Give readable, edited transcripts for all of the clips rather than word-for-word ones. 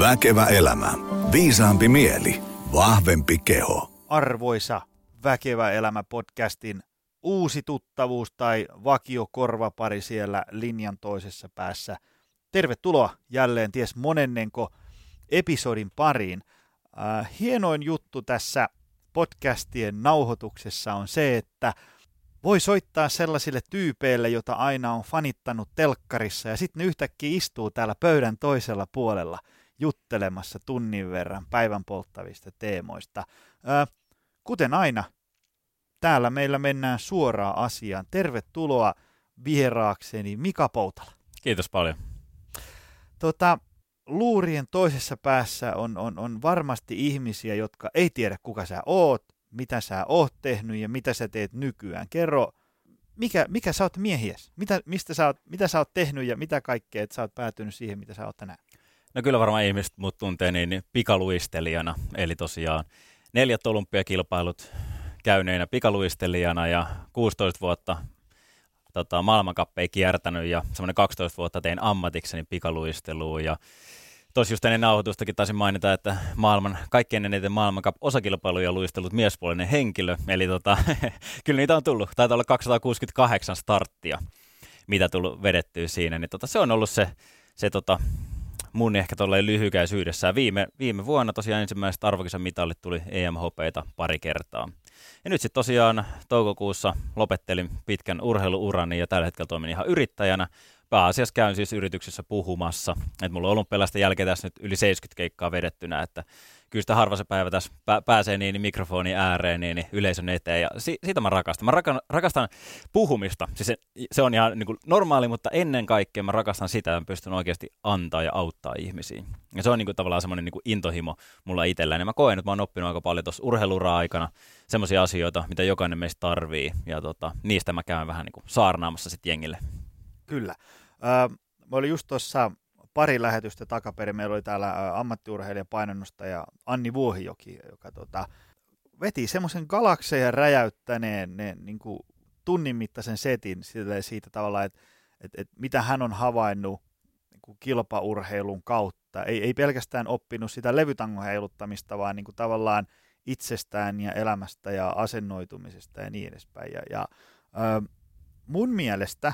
Väkevä elämä. Viisaampi mieli. Vahvempi keho. Arvoisa Väkevä elämä -podcastin uusi tuttavuus tai vakiokorvapari siellä linjan toisessa päässä. Tervetuloa jälleen ties monennenko episodin pariin. Hienoin juttu tässä podcastien nauhoituksessa on se, että voi soittaa sellaisille tyypeille, jota aina on fanittanut telkkarissa, ja sitten ne yhtäkkiä istuu täällä pöydän toisella puolella juttelemassa tunnin verran päivän polttavista teemoista. Kuten aina, täällä meillä mennään suoraan asiaan. Tervetuloa vieraakseni Mika Poutala. Kiitos paljon. Luurien toisessa päässä on varmasti ihmisiä, jotka ei tiedä, kuka sä oot, mitä sä oot tehnyt ja mitä sä teet nykyään. Kerro, mikä sä oot miehiäs? Mitä sä oot tehnyt ja mitä kaikkea, että sä oot päätynyt siihen, mitä sä oot tänään? No kyllä varmaan ihmiset mut tuntee niin pikaluistelijana, eli tosiaan 4 olympiakilpailut käyneenä pikaluistelijana ja 16 vuotta maailmankappeja kiertänyt ja semmoinen 12 vuotta tein ammatikseni pikaluistelua ja tosi just ennen nauhoitustakin taisin mainita, että kaikkein eniten maailmancup-osakilpailuja luistellut miespuolinen henkilö. Eli kyllä niitä on tullut. Taitaa olla 268 starttia, mitä tullut vedettyä siinä. Niin se on ollut se mun ehkä tolleen lyhykäisyydessään. Viime vuonna tosiaan ensimmäiset arvokisan mitalit tuli EMHP:ta pari kertaa. Ja nyt sitten tosiaan toukokuussa lopettelin pitkän urheiluurani ja tällä hetkellä toimin ihan yrittäjänä. Pääasiassa käyn siis yrityksessä puhumassa, että mulla on olympialaista jälkeen tässä nyt yli 70 keikkaa vedettynä, että kyllä sitä harva se päivä tässä pääsee niin mikrofonin ääreen, niin yleisön eteen, ja siitä mä rakastan. Mä rakastan puhumista, siis se on ihan niin kuin normaali, mutta ennen kaikkea mä rakastan sitä, että mä pystyn oikeasti antaa ja auttaa ihmisiä. Ja se on niin kuin tavallaan semmoinen niin kuin intohimo mulla itselläni. Mä koen, että mä oon oppinut aika paljon tuossa urheiluraa aikana semmoisia asioita, mitä jokainen meistä tarvii, ja niistä mä käyn vähän niin kuin saarnaamassa sitten jengille. Kyllä. Mä olin just tuossa pari lähetystä takaperin, meillä oli täällä ammattiurheilija painonnostaja Anni Vuohijoki, joka veti semmoisen galakseja räjäyttäneen niin kuin tunnin mittaisen setin siitä tavalla, että mitä hän on havainnut niin kuin kilpaurheilun kautta. Ei pelkästään oppinut sitä levytangon heiluttamista, vaan niin kuin tavallaan itsestään ja elämästä ja asennoitumisesta ja niin edespäin. Ja mun mielestä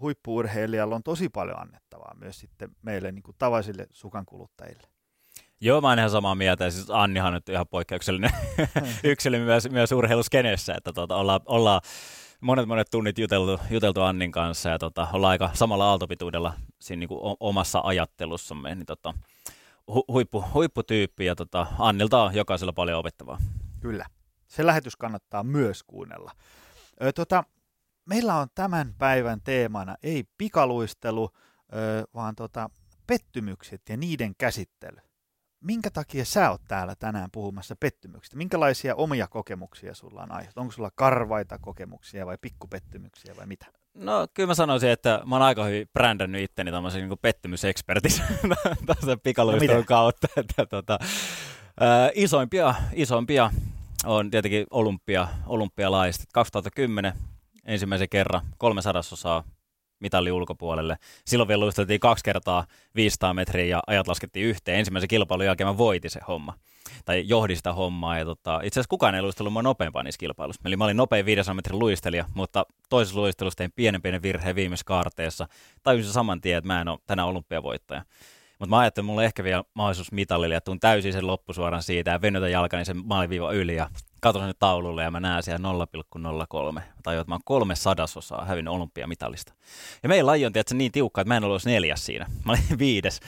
huippu-urheilijalla on tosi paljon annettavaa myös sitten meille niin kuin tavallisille sukankuluttajille. Joo, mä oon ihan samaa mieltä. Siis Annihan nyt ihan poikkeuksellinen yksilö myös urheiluskenessä, että ollaan monet tunnit juteltu Annin kanssa ja ollaan aika samalla aaltopituudella siinä niin kuin omassa ajattelussamme. Niin huipputyyppi ja Annilta on jokaisella paljon opettavaa. Kyllä. Se lähetys kannattaa myös kuunnella. Meillä on tämän päivän teemana ei pikaluistelu, vaan pettymykset ja niiden käsittely. Minkä takia sä oot täällä tänään puhumassa pettymyksistä? Minkälaisia omia kokemuksia sulla on aiheuttanut? Onko sulla karvaita kokemuksia vai pikkupettymyksiä vai mitä? No kyllä mä sanoisin, että mä oon aika hyvin brändännyt itteni tämmöisen niin kuin pettymysekspertin tämmöisen pikaluistelun kautta. Että, isoimpia on tietenkin olympialaiset 2010. Ensimmäisen kerran 3/100 mitalin ulkopuolelle. Silloin vielä luisteltiin 2 kertaa 500 metriä ja ajat laskettiin yhteen. Ensimmäisen kilpailun jälkeen mä voitin se homma. Tai johdin sitä hommaa. Ja itse asiassa kukaan ei luistellut mua nopeampaa niissä kilpailussa. Eli mä olin nopein 500 metrin luistelija, mutta toisessa luistelussa tein pienen virheen viimeisessä kaarteessa. Tajusin saman tien, että mä en ole tänään olympiavoittaja. Mutta mä ajattelin, että mulla on ehkä vielä mahdollisuus mitallille ja tuun täysin sen loppusuoran siitä ja venytän jalkani sen maaliviivan yli ja katon sen taululle ja mä näen siellä 0,03. Mä tajuin, että mä oon 3/100 hävinnyt olympiamitalista. Ja meidän laji on tietysti niin tiukka, että mä en ollut 4. siinä. Mä olin 5.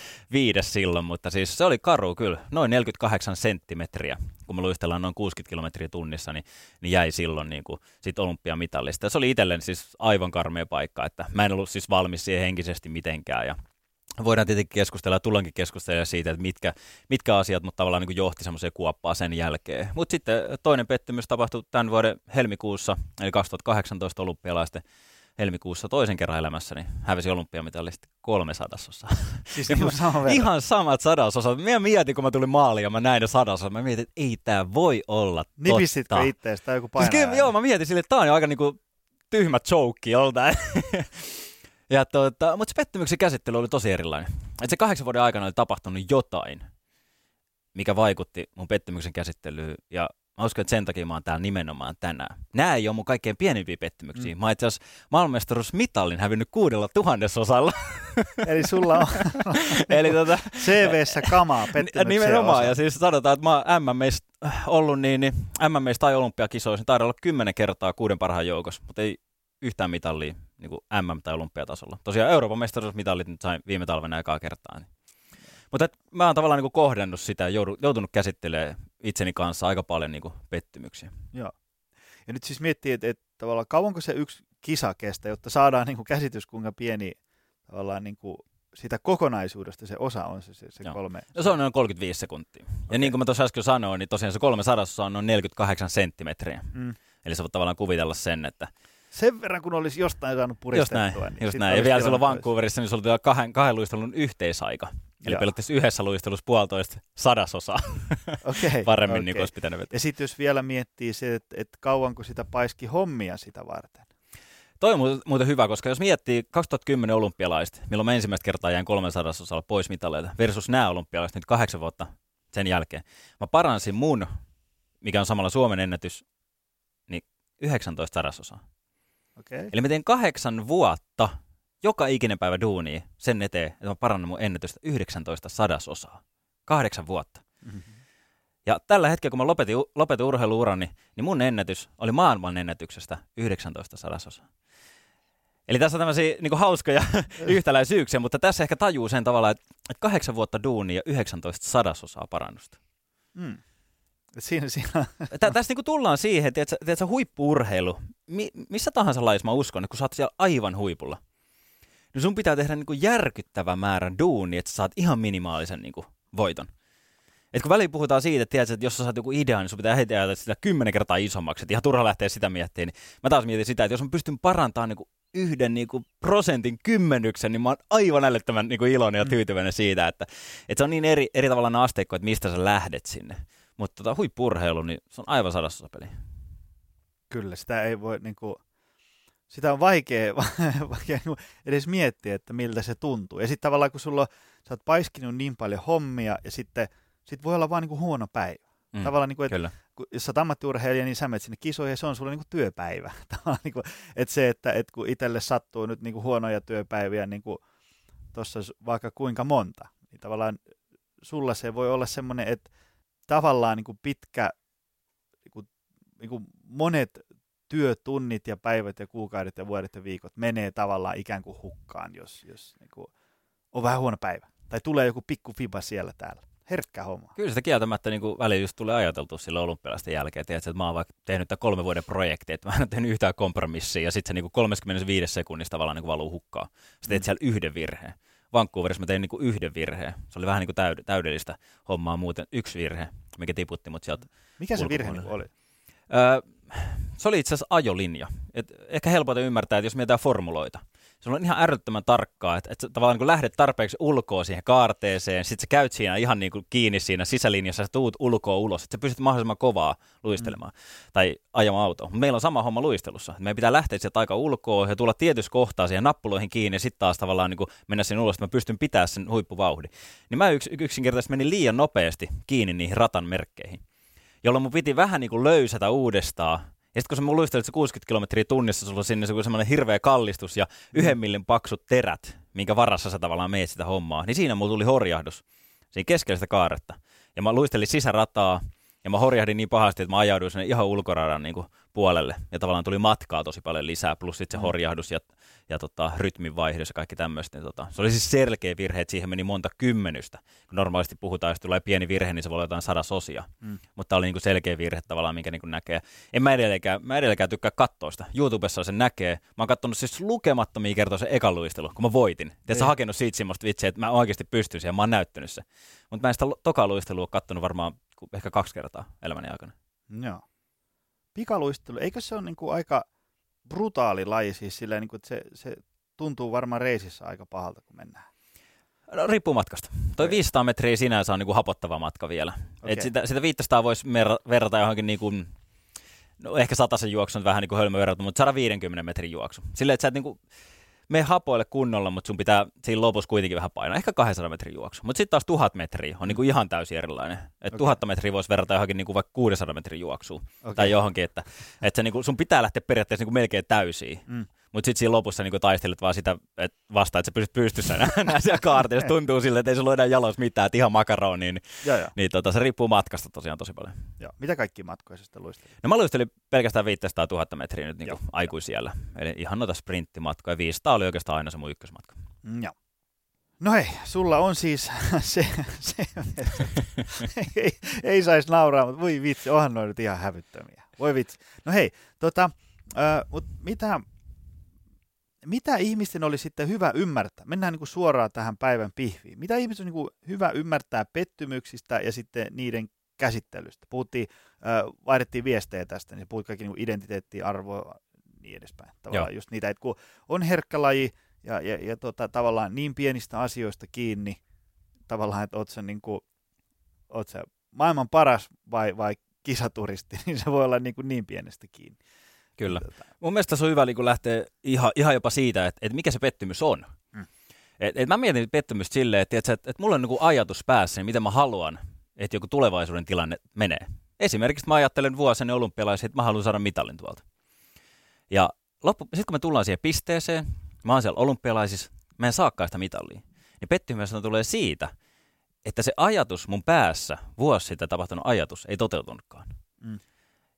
silloin, mutta siis se oli karu kyllä. Noin 48 senttimetriä, kun me luistellaan noin 60 kilometriä tunnissa, niin jäi silloin niin kuin sit olympiamitalista. Ja se oli itselleni siis aivan karmea paikka, että mä en ollut siis valmis siihen henkisesti mitenkään ja voidaan tietenkin keskustella ja tullaankin keskustella siitä, että mitkä asiat mut tavallaan niin kuin johti semmoiseen kuoppaan sen jälkeen. Mutta sitten toinen pettymys tapahtui tämän vuoden helmikuussa, eli 2018 olympialaisten helmikuussa toisen kerran elämässäni hävisi olympiamitalista 3/100. Siis ihan samat 100-osat. Mä mietin, kun mä tulin maaliin ja mä näin ne 100-osat. Mä mietin, että ei tää voi olla totta. Nipisitkö ittees? Tää joku painaa? Siis, joo, mä mietin silleen, että tää on jo aika niinku tyhmä joke joltain. Ja mutta se pettymyksen käsittely oli tosi erilainen. Et se 8 vuoden aikana oli tapahtunut jotain, mikä vaikutti mun pettymyksen käsittelyyn. Ja mä uskon, että sen takia mä oon täällä nimenomaan tänään. Nää ei ole mun kaikkein pienimpiä pettymyksiä. Mä oon itse asiassa maailmanmestaruusmitalin hävinnyt 6/1000. Eli sulla on eli CV:ssä kamaa pettymyksiä. Nimenomaan. Osa. Ja siis sanotaan, että mä oon MMA:ssa ollut niin MMA:ssa tai olympiakisoissa taidaan olla 10 kertaa 6 parhaan joukossa, mutta ei yhtään mitalia niin kuin MM- tai olympiatasolla. Tosiaan Euroopan mestaruusmitalit nyt sain viime talvena ekaa kertaa. Niin. Mutta mä oon tavallaan niin kuin kohdannut sitä, joutunut käsittelemään itseni kanssa aika paljon niin kuin pettymyksiä. Joo. Ja nyt siis miettii, että tavallaan kauanko se yksi kisa kestää, jotta saadaan niin kuin käsitys, kuinka pieni tavallaan niin kuin siitä kokonaisuudesta se osa on se 3. No se on noin 35 sekuntia. Okay. Ja niin kuin mä tuossa äsken sanoin, niin tosiaan se 3/100 on noin 48 senttimetriä. Mm. Eli sä voit tavallaan kuvitella sen, että sen verran, kun olisi jostain saanut puristettua. Just näin. Ja vielä silloin Vancouverissa, niin se oli vielä kahden luistelun yhteisaika. Eli pelottaisiin yhdessä luistelussa 1,5 sadasosaa paremmin niin kuin olisi pitänyt vetää. Ja sitten jos vielä miettii se, että kauanko sitä paiski hommia sitä varten. Toi on muuten hyvä, koska jos miettii 2010 olympialaiset, milloin mä ensimmäistä kertaa jäin 3/100 pois mitaleita, versus nämä olympialaiset nyt 8 vuotta sen jälkeen. Mä paransin mun, mikä on samalla Suomen ennätys, niin 19/100. Okay. Eli mä tein 8 vuotta joka ikinen päivä duunia sen eteen, että mä parannan mun ennätystä 19/100. 8 vuotta. Mm-hmm. Ja tällä hetkellä, kun mä lopetin urheiluurani, niin mun ennätys oli maailman ennätyksestä 19/100. Eli tässä on tämmöisiä niin kuin hauskoja yhtäläisyyksiä, mutta tässä ehkä tajuu sen tavalla, että 8 vuotta duunia ja 19/100 parannusta. Mm. Siinä. Tässä niinku tullaan siihen, että tiedätkö, huippu-urheilu, missä tahansa lajissa mä uskon, että kun sä oot siellä aivan huipulla, niin sun pitää tehdä niinku järkyttävä määrän duunia, että sä saat ihan minimaalisen niinku voiton. Et kun väliin puhutaan siitä, että, tiedätkö, että jos sä saat joku idea, niin sun pitää heti ajatella sitä 10 kertaa isommaksi, että ihan turha lähteä sitä miettimään. Niin mä taas mietin sitä, että jos mä pystyn parantamaan niinku 1% kymmenyksen, niin mä oon aivan älyttömän niinku iloinen ja tyytyväinen siitä, että se on niin eri tavallaan asteikko, että mistä sä lähdet sinne. Mutta huippu-urheilu, niin se on aivan sadassa peli. Kyllä, sitä ei voi niinku, sitä on vaikea edes miettiä, että miltä se tuntuu. Ja sitten tavallaan kun sä oot paiskinut niin paljon hommia ja sitten voi olla vaan niinku huono päivä. Tavallaan niinku, että jos sä oot ammattiurheilija, niin sä menet sinne kisoihin ja se on sulle niinku työpäivä. Tavallaan niinku, että se, että kun itselle sattuu nyt niinku huonoja työpäiviä niinku tuossa vaikka kuinka monta, niin tavallaan sulla se voi olla semmoinen, että tavallaan niin kuin pitkä, niin kuin monet työtunnit ja päivät ja kuukaudet ja vuodet ja viikot menee tavallaan ikään kuin hukkaan, jos niin kuin on vähän huono päivä. Tai tulee joku pikku fiba siellä täällä. Herkkä homma. Kyllä sitä kieltämättä niin kuin väliin just tulee ajateltua silloin olympialaisten jälkeen. Tiedätkö, että mä oon vaikka tehnyt tämän 3 vuoden projektia, että mä en ole tehnyt yhtään kompromissia ja sitten se niin kuin 35 sekunnissa tavallaan niin kuin valuu hukkaan. Sä teet siellä yhden virheen. Vancouverissa mä tein niinku 1 virheen. Se oli vähän niinku täydellistä hommaa muuten. 1 virhe, mikä tiputti mut sieltä. Mikä se virhe oli? Se oli itse asiassa ajolinja. Et ehkä helpoiten ymmärtää, että jos mietitään formuloita. Se on ihan ärryttömän tarkkaa, että tavallaan kun lähdet tarpeeksi ulkoa siihen kaarteeseen, sitten sä käyt siinä ihan niinku kiinni siinä sisälinjassa, sä tuut ulkoa ulos, että sä pystyt mahdollisimman kovaa luistelemaan tai ajamaan autoa. Meillä on sama homma luistelussa. Meidän pitää lähteä sieltä aika ulkoa ja tulla tietyssä kohtaa siihen nappuloihin kiinni ja sitten taas tavallaan niinku mennä sinne ulos, että mä pystyn pitämään sen huippuvauhdin. Niin mä yksinkertaisesti menin liian nopeasti kiinni niihin ratan merkkeihin, jolloin mun piti vähän niinku löysätä uudestaan. Ja sitten kun sä luistelit se 60 kilometriä tunnissa, sulla on sinne semmoinen hirveä kallistus ja 1 millin paksut terät, minkä varassa sä tavallaan meet sitä hommaa, niin siinä mulla tuli horjahdus siinä keskellä sitä kaaretta. Ja mä luistelin sisärataa ja mä horjahdin niin pahasti, että mä ajauduin sinne ihan ulkoradan niin kuin puolelle. Ja tavallaan tuli matkaa tosi paljon lisää, plus sitten se horjahdus ja rytmin vaihdus ja kaikki tämmöistä. Niin se oli siis selkeä virhe, että siihen meni monta kymmenystä. Kun normaalisti puhutaan, jos tulee pieni virhe, niin se voi olla jotain 100 sosia. Mutta tämä oli niin kuin selkeä virhe tavallaan, minkä niin kuin näkee. En mä edelleenkään tykkää katsoa sitä. YouTubessa sen näkee. Mä oon katsonut siis lukemattomia kertoa sen ekan luistelun, kun mä voitin. Ja sä hakenut siitä semmoista vitseä, että mä oikeasti pystyn siihen, mä oon näyttänyt se. Mutta mä en sitä tokaa luistelua katsonut varmaan ehkä 2 kertaa elämäni aikana. Joo. Pikaluistelu, eikö se ole niin kuin aika brutaali laji, siis silleen, niin kuin, että se tuntuu varmaan reisissä aika pahalta, kun mennään? No, riippuu matkasta. Toi 500 metriä sinänsä on niin kuin hapottava matka vielä. Okay. Et sitä 500 voisi verrata johonkin, niin kuin, no ehkä 100 juoksun vähän niin kuin hölmöverrata, mutta 150 metrin juoksu. Silleen, että sä et niin kuin, mene hapoille kunnolla, mutta sun pitää siinä lopussa kuitenkin vähän painaa. Ehkä 200 metrin juoksu. Mutta sitten taas 1000 metriä on niinku ihan täysin erilainen. Että 1000 metriä voisi verrata johonkin niinku vaikka 600 metrin juoksuun. Okay. Tai johonkin, että niinku, sun pitää lähteä periaatteessa niinku melkein täysiin. Mm. Mutta sitten siinä lopussa niinku taistelet vaan sitä et vastaan, että sä pysyt pystyssä enää siellä kaartin. Jos tuntuu silleen, että ei sulla ole enää jaloissa mitään, että ihan makaroniin. Niin se riippuu matkasta tosiaan tosi paljon. Joo. Mitä kaikki matkoja sitten luistelit? No mä luistelin pelkästään 500 000 metriä nyt niinku aikuisiellä. Eli ihan noita sprinttimatkoja. 500 oli oikeastaan aina se mun ykkösmatka. Joo. No hei, sulla on siis se ei saisi nauraa, mutta voi vitsi, onhan noin nyt ihan hävyttömiä. Voi vitsi. No hei, mut mitä ihmisten olisi sitten hyvä ymmärtää? Mennään niin kuin suoraan tähän päivän pihviin. Mitä ihmisten olisi niin hyvä ymmärtää pettymyksistä ja sitten niiden käsittelystä? Vaihdettiin viestejä tästä, niin puhut kaikki niin kuin identiteettiarvoa ja niin edespäin. Tavallaan just niitä, että kun on herkkä laji ja tavallaan niin pienistä asioista kiinni, tavallaan, että oot sä maailman paras vai kisaturisti, niin se voi olla niin pienestä kiinni. Kyllä. Mun mielestä se on hyvä lähteä ihan jopa siitä, että mikä se pettymys on. Mm. Et mä mietin pettymystä silleen, että mulla on niinku ajatus päässä, niin mitä mä haluan, että joku tulevaisuuden tilanne menee. Esimerkiksi mä ajattelen vuosien olympialaisia, että mä haluan saada mitalin tuolta. Ja sitten kun me tullaan siihen pisteeseen, mä oon siellä olympialaisissa, mä en saakaan sitä mitalia. Niin pettymys tulee siitä, että se ajatus mun päässä, vuosi sitten tapahtunut ajatus, ei toteutunutkaan. Mm.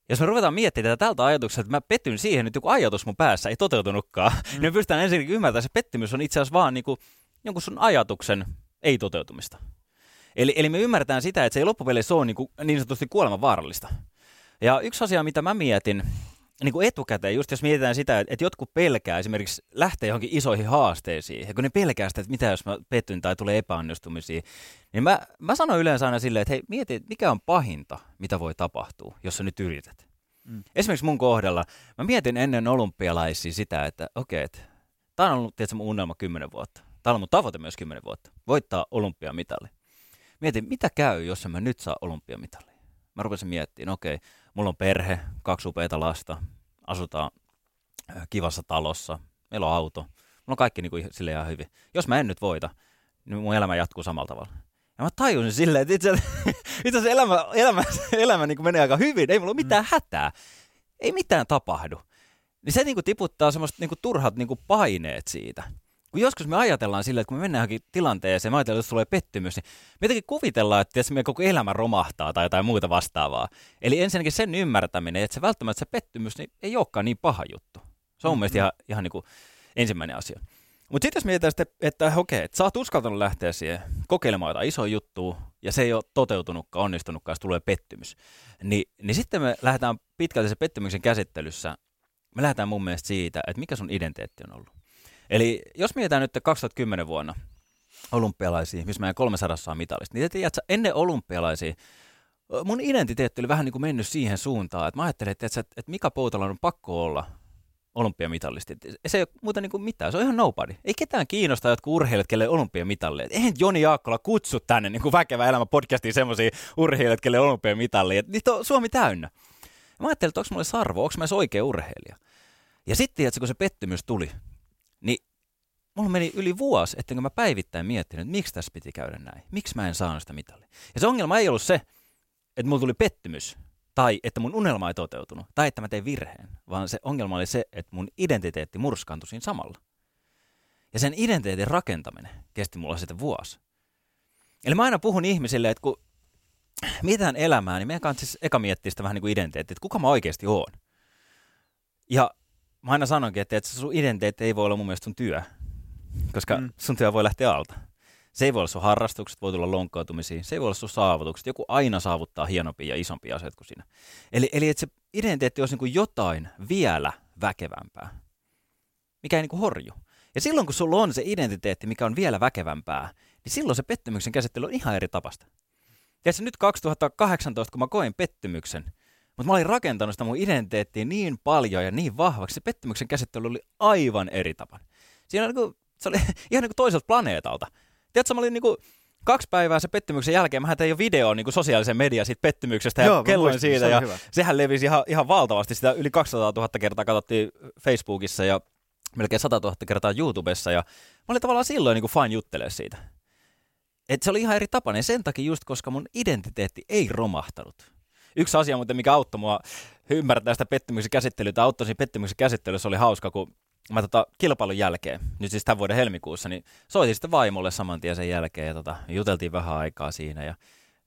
Jos me ruvetaan miettimään tätä tältä ajatuksesta, että mä petyn siihen, nyt joku ajatus mun päässä ei toteutunutkaan, niin me pystytään ensinnäkin ymmärtämään, että se pettymys on itse asiassa vaan niinku jonkun sun ajatuksen ei-toteutumista. Eli me ymmärretään sitä, että se ei loppupeleissä ole niin sanotusti kuolemanvaarallista. Ja yksi asia, mitä mä mietin niin etukäteen, just jos mietitään sitä, että jotkut pelkää esimerkiksi lähteä johonkin isoihin haasteisiin, ja kun ne pelkää sitä, että mitä jos mä petyn tai tulee epäonnistumisia, niin mä sanon yleensä aina silleen, että hei, mieti, mikä on pahinta, mitä voi tapahtua, jos sä nyt yrität. Mm. Esimerkiksi mun kohdalla, mä mietin ennen olympialaisia sitä, että tää on ollut tietysti mun unelma 10 vuotta, tää on mun tavoite myös 10 vuotta, voittaa olympiamitali. Mietin, mitä käy, jos mä nyt saa olympiamitali. Mä rupesin miettimään, mulla on perhe, 2 upeata lasta, asutaan kivassa talossa, meillä on auto, mulla on kaikki niin kuin sille ihan hyvin. Jos mä en nyt voita, niin mun elämä jatkuu samalla tavalla. Ja mä tajusin silleen, että itse asiassa elämä niin kuin menee aika hyvin, ei mulla ole mitään hätää, ei mitään tapahdu. Niin se niin kuin tiputtaa semmoiset niin kuin turhat niin kuin paineet siitä. Kun joskus me ajatellaan silleen, että kun me mennään johonkin tilanteeseen, me ajatellaan, että tulee pettymys, niin me jotenkin kuvitellaan, että meidän koko elämä romahtaa tai jotain muuta vastaavaa. Eli ensinnäkin sen ymmärtäminen, että se välttämättä se pettymys niin ei olekaan niin paha juttu. Se on mun mielestä ihan niin kuin ensimmäinen asia. Mutta sitten jos mietitään sitten, että että sä oot uskaltanut lähteä siihen kokeilemaan jotain isoa juttua, ja se ei ole toteutunutkaan, onnistunutkaan, jos tulee pettymys. Niin sitten me lähdetään pitkälti se pettymyksen käsittelyssä, me lähdetään mun mielestä siitä, että mikä sun identiteetti on ollut. Eli jos mietitään nyt 2010 vuonna olympialaisia, missä mä en 300 mitalista, niin tiedätkö, ennen olympialaisia mun identiteetti oli vähän niin kuin mennyt siihen suuntaan, että mä ajattelin, että Mika Poutala on pakko olla olympiamitalisti. Se ei ole muuta niin kuin mitään, se on ihan nobody. Ei ketään kiinnostaa jotkut urheilijat, kelle olympiamitalleja. Eihän Joni Jaakkola kutsu tänne niin kuin Väkevä elämä -podcastiin semmoisia urheilijat, kelle olympiamitalleja. Niitä on Suomi täynnä. Mä ajattelin, että onko mulle sarvo, onko mä edes oikea urheilija. Ja sitten tiedätkö, kun se pettymys tuli, niin mulla meni yli vuosi, etten kun mä päivittäin miettinyt, että miksi tässä piti käydä näin. Miksi mä en saanut sitä mitalia. Ja se ongelma ei ollut se, että mulla tuli pettymys, tai että mun unelma ei toteutunut, tai että mä tein virheen, vaan se ongelma oli se, että mun identiteetti murskaantui siinä samalla. Ja sen identiteetin rakentaminen kesti mulla sitten vuosi. Eli mä aina puhun ihmisille, että kun mietitään elämää, niin meidän kannattaa siis eka miettiä sitä vähän niin kuin identiteettiä, että kuka mä oikeasti oon. Ja mä aina sanonkin, että sun identiteetti ei voi olla mun mielestä sun työ, koska sun työ voi lähteä alta. Se ei voi olla sun harrastukset, voi tulla lonkkautumisia, se ei voi olla sun saavutukset. Joku aina saavuttaa hienompia ja isompia asioita kuin sinä. Eli että se identiteetti olisi niin kuin jotain vielä väkevämpää, mikä ei niin kuin horju. Ja silloin kun sulla on se identiteetti, mikä on vielä väkevämpää, niin silloin se pettymyksen käsittely on ihan eri tapasta. Tiedätkö, nyt 2018, kun mä koin pettymyksen, mutta mä olin rakentanut sitä mun identiteettiä niin paljon ja niin vahvaksi, se pettymyksen käsittely oli aivan eri tapa. Siinä se oli ihan niin kuin toiselta planeetalta. Tiedätkö, mä olin niin kuin 2 päivää sen pettymyksen jälkeen, mähän tein jo video niin kuin sosiaalisen median siitä pettymyksestä ja kelloin siitä. Se ja hyvä. Sehän levisi ihan valtavasti, sitä yli 200 000 kertaa katsottiin Facebookissa ja melkein 100 000 kertaa YouTubessa, ja mä olin tavallaan silloin niin kuin fine juttelee siitä. Et se oli ihan eri tapainen sen takia just, koska mun identiteetti ei romahtanut. Yksi asia muuten, mikä auttoi mua ymmärtää sitä pettymyksen käsittelyä, tai auttoi siinä pettymyksen käsittelyssä, oli hauska, kun mä kilpailun jälkeen, nyt siis tämän vuoden helmikuussa, niin soitin sitten vaimolle saman tien sen jälkeen, ja juteltiin vähän aikaa siinä, ja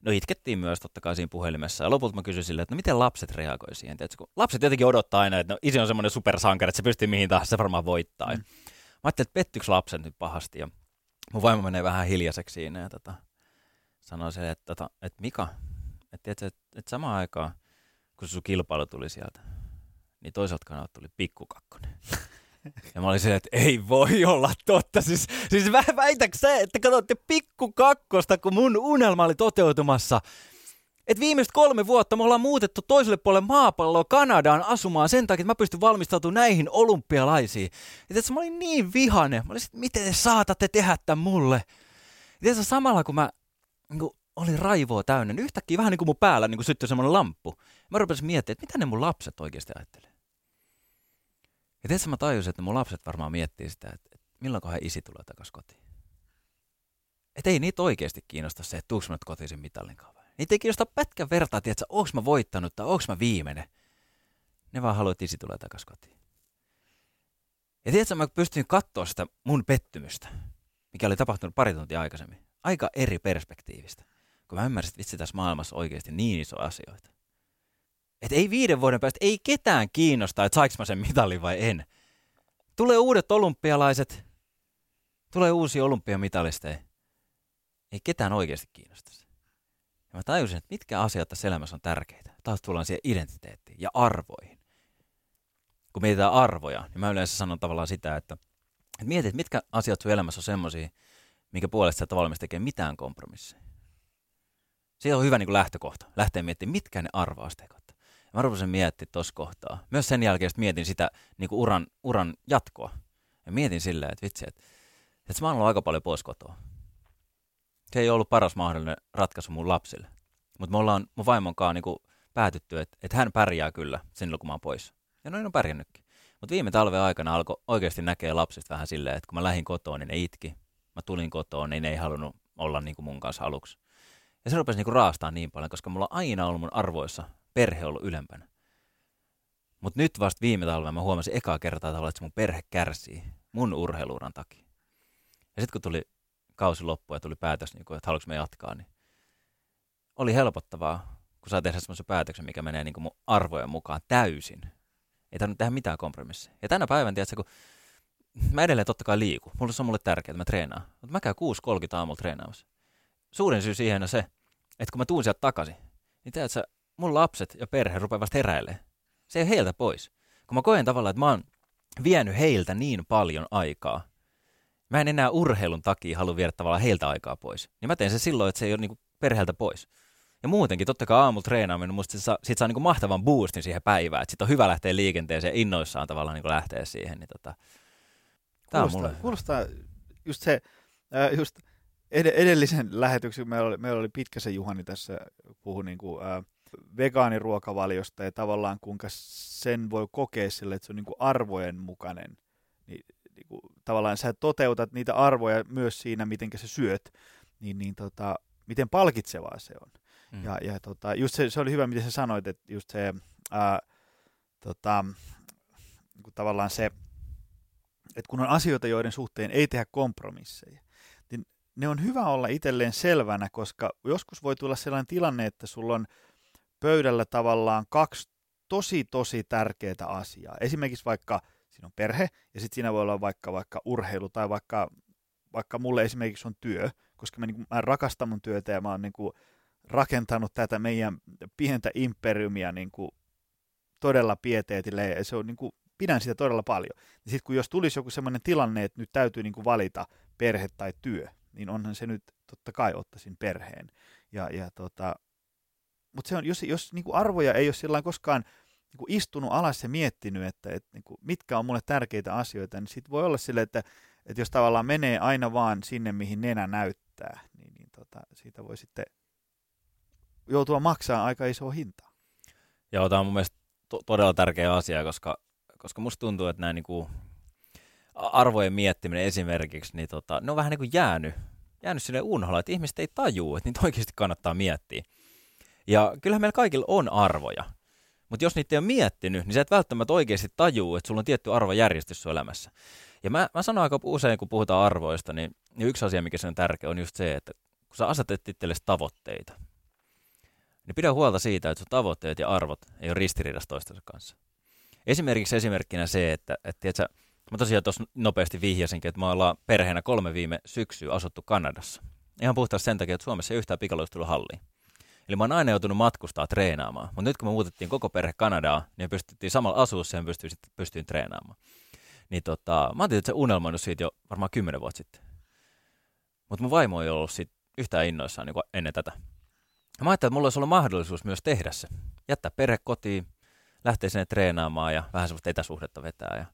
no itkettiin myös totta kai siinä puhelimessa, ja lopulta mä kysyin silleen, että no miten lapset reagoi siihen, kun lapset jotenkin odottaa aina, että no isi on semmoinen supersankari, että se pystyy mihin tahansa, se varmaan voittaa. Mm. Mä ajattelin, että pettyks lapset nyt pahasti, ja mun vaimo menee vähän hiljaiseksi siinä, ja sanoi sille, että Mika, että samaan aikaan, kun sun kilpailu tuli sieltä, niin toiselta kanavalta tuli Pikkukakkonen. Ja mä olin silleen, että ei voi olla totta. Siis väitäkö sä, että katsotte Pikkukakkosta, kun mun unelma oli toteutumassa? Että viimeiset 3 vuotta me ollaan muutettu toiselle puolelle maapalloa Kanadaan asumaan sen takia, että mä pystyn valmistautumaan näihin olympialaisiin. Että mä olin niin vihainen. Mä olin, että miten te saatatte tehdä tämän mulle? Ja samalla kun mä oli raivoa täynnä, niin yhtäkkiä vähän niin kuin mun päällä niin kuin syttyi semmoinen lamppu. Mä rupesin miettimään, että mitä ne mun lapset oikeasti ajattelee. Ja tietysti mä tajusin, että mun lapset varmaan miettii sitä, että milloinkohan isi tulee takaisin kotiin. Että ei niitä oikeasti kiinnosta se, että tuuks mä nyt kotiin sen mitallinkaan vai. Niitä ei kiinnosta pätkän vertaa, että onks mä voittanut tai onks mä viimeinen. Ne vaan haluat, että isi tulee takaisin kotiin. Ja tietysti mä pystyin katsoa sitä mun pettymystä, mikä oli tapahtunut pari tuntia aikaisemmin. Aika eri perspektiivistä. Kun mä ymmärsin, että vitsi tässä maailmassa oikeasti niin iso asioita. Että ei 5 vuoden päästä, ei ketään kiinnostaa, että sainko mä sen mitalin vai en. Tulee uudet olympialaiset, tulee uusia olympiamitalisteja. Ei ketään oikeasti kiinnosta se. Ja mä tajusin, että mitkä asiat tässä elämässä on tärkeitä. Taas tullaan siihen identiteettiin ja arvoihin. Kun mietitään arvoja, niin mä yleensä sanon tavallaan sitä, että mietit, mitkä asiat sun elämässä on semmosia, minkä puolesta sä et valmis tekemään mitään kompromisseja. Siitä on hyvä niin kuin lähtökohta. Lähtee miettimään, mitkä ne arvoasteikot. Mä rupesin miettimään tuossa kohtaa. Myös sen jälkeen mietin sitä niin kuin uran jatkoa. Ja mietin silleen, että vitsi, että mä oon ollut aika paljon pois kotoa. Se ei ollut paras mahdollinen ratkaisu mun lapsille. Mutta me ollaan mun vaimonkaan niin kuin päätytty, että hän pärjää kyllä silloin, kun mä oon pois. Ja noin on pärjännytkin. Mutta viime talven aikana alkoi oikeasti näkee lapsista vähän silleen, että kun mä lähdin kotoon, niin ne itki. Mä tulin kotoon, niin ne ei halunnut olla niin kuin mun kanssa aluksi. Ja se rupesi niin kuin raastaa niin paljon, koska mulla on aina ollut mun arvoissa perhe ollut ylempänä. Mutta nyt vasta viime talvella mä huomasin ekaa kertaa tavallaan, että mun perhe kärsii mun urheiluuran takia. Ja sitten kun tuli kausi loppuun ja tuli päätös, niin kuin, että haluanko mä jatkaa, niin oli helpottavaa, kun saa tehdä semmoisen päätöksen, mikä menee niin kuin mun arvojen mukaan täysin. Ei tarvitse tehdä mitään kompromisseja. Ja tänä päivänä, tiedätkö, kun mä edelleen totta kai liikun. Se on mulle tärkeää, että mä treenaan. Mutta mä käyn 6:30 aamulla treenaamassa. Suurin syy siihen on se, että kun mä tuun sieltä takaisin, niin tiedätkö, mun lapset ja perhe rupeaa vasta heräilemään. Se ei ole heiltä pois. Kun mä koen tavallaan, että mä oon vienyt heiltä niin paljon aikaa. Mä en enää urheilun takia halua viedä tavallaan heiltä aikaa pois. Niin mä teen se silloin, että se ei ole niinku perheeltä pois. Ja muutenkin, totta kai aamulla treenaaminen, musta siitä saa niinku mahtavan boostin siihen päivään. Että sit on hyvä lähteä liikenteeseen ja innoissaan tavallaan niinku lähteä siihen. Niin Kuulostaa just se, just edellisen lähetyksen, meillä oli Pitkäsen Juhani tässä, puhui niinku vegaaniruokavaliosta ja tavallaan kuinka sen voi kokea sille, että se on niinku arvojen mukainen. Niinku, tavallaan sä toteutat niitä arvoja myös siinä, miten sä syöt, niin miten palkitsevaa se on. Mm. Ja just se oli hyvä, miten sä sanoit, että just se niinku, tavallaan se, että kun on asioita, joiden suhteen ei tehdä kompromisseja, niin ne on hyvä olla itselleen selvänä, koska joskus voi tulla sellainen tilanne, että sulla on pöydällä tavallaan 2 tosi tärkeää asiaa. Esimerkiksi vaikka siinä on perhe, ja sitten siinä voi olla vaikka urheilu, tai vaikka mulle esimerkiksi on työ, koska mä rakastan mun työtä, ja mä oon niinku rakentanut tätä meidän pientä imperiumia niinku todella pieteetille, ja se on niinku pidän sitä todella paljon. Ja sitten kun jos tulisi joku sellainen tilanne, että nyt täytyy niinku valita perhe tai työ, niin onhan se nyt totta kai ottaisin perheen. Mutta se on, jos niinku arvoja ei ole sillä koskaan niinku istunut alas ja miettinyt, että niinku, mitkä on mulle tärkeitä asioita, niin sitten voi olla sille, että jos tavallaan menee aina vaan sinne, mihin nenä näyttää, niin siitä voi sitten joutua maksamaan aika isoa hintaa. Joo, tämä on mun mielestä todella tärkeä asia, koska musta tuntuu, että nämä niinku arvojen miettiminen esimerkiksi, niin ne on vähän niin kuin jäänyt sinne unholaan, että ihmiset ei tajuu, että niitä oikeasti kannattaa miettiä. Ja kyllähän meillä kaikilla on arvoja, mutta jos niitä ei ole miettinyt, niin sä et välttämättä oikeasti tajuu, että sulla on tietty arvojärjestys sun elämässä. Ja mä sanon aika usein, kun puhutaan arvoista, niin yksi asia, mikä se on tärkeä, on just se, että kun sä asetat itsellesi tavoitteita, niin pidä huolta siitä, että sun tavoitteet ja arvot ei ole ristiriidassa toistensa kanssa. Esimerkkinä se, että tiedätkö, mä tosiaan tuossa nopeasti vihjasinkin, että me ollaan perheenä 3 viime syksyä asuttu Kanadassa. Ihan puhtaasti sen takia, että Suomessa ei yhtään pikaloista tullut halliin. Eli mä oon aina joutunut matkustaa treenaamaan, mutta nyt kun me muutettiin koko perhe Kanadaan, niin pystyttiin samalla asua siihen, pystyin treenaamaan. Niin mä oon tietysti unelmoinut siitä jo varmaan 10 vuotta sitten. Mutta mun vaimo ei ollut siitä yhtään innoissaan niin kuin ennen tätä. Ja mä ajattelin, että mulla olisi ollut mahdollisuus myös tehdä se. Jättää perhe kotiin, lähteä sinne treenaamaan ja vähän semmoista etäsuhdetta vetää. Ja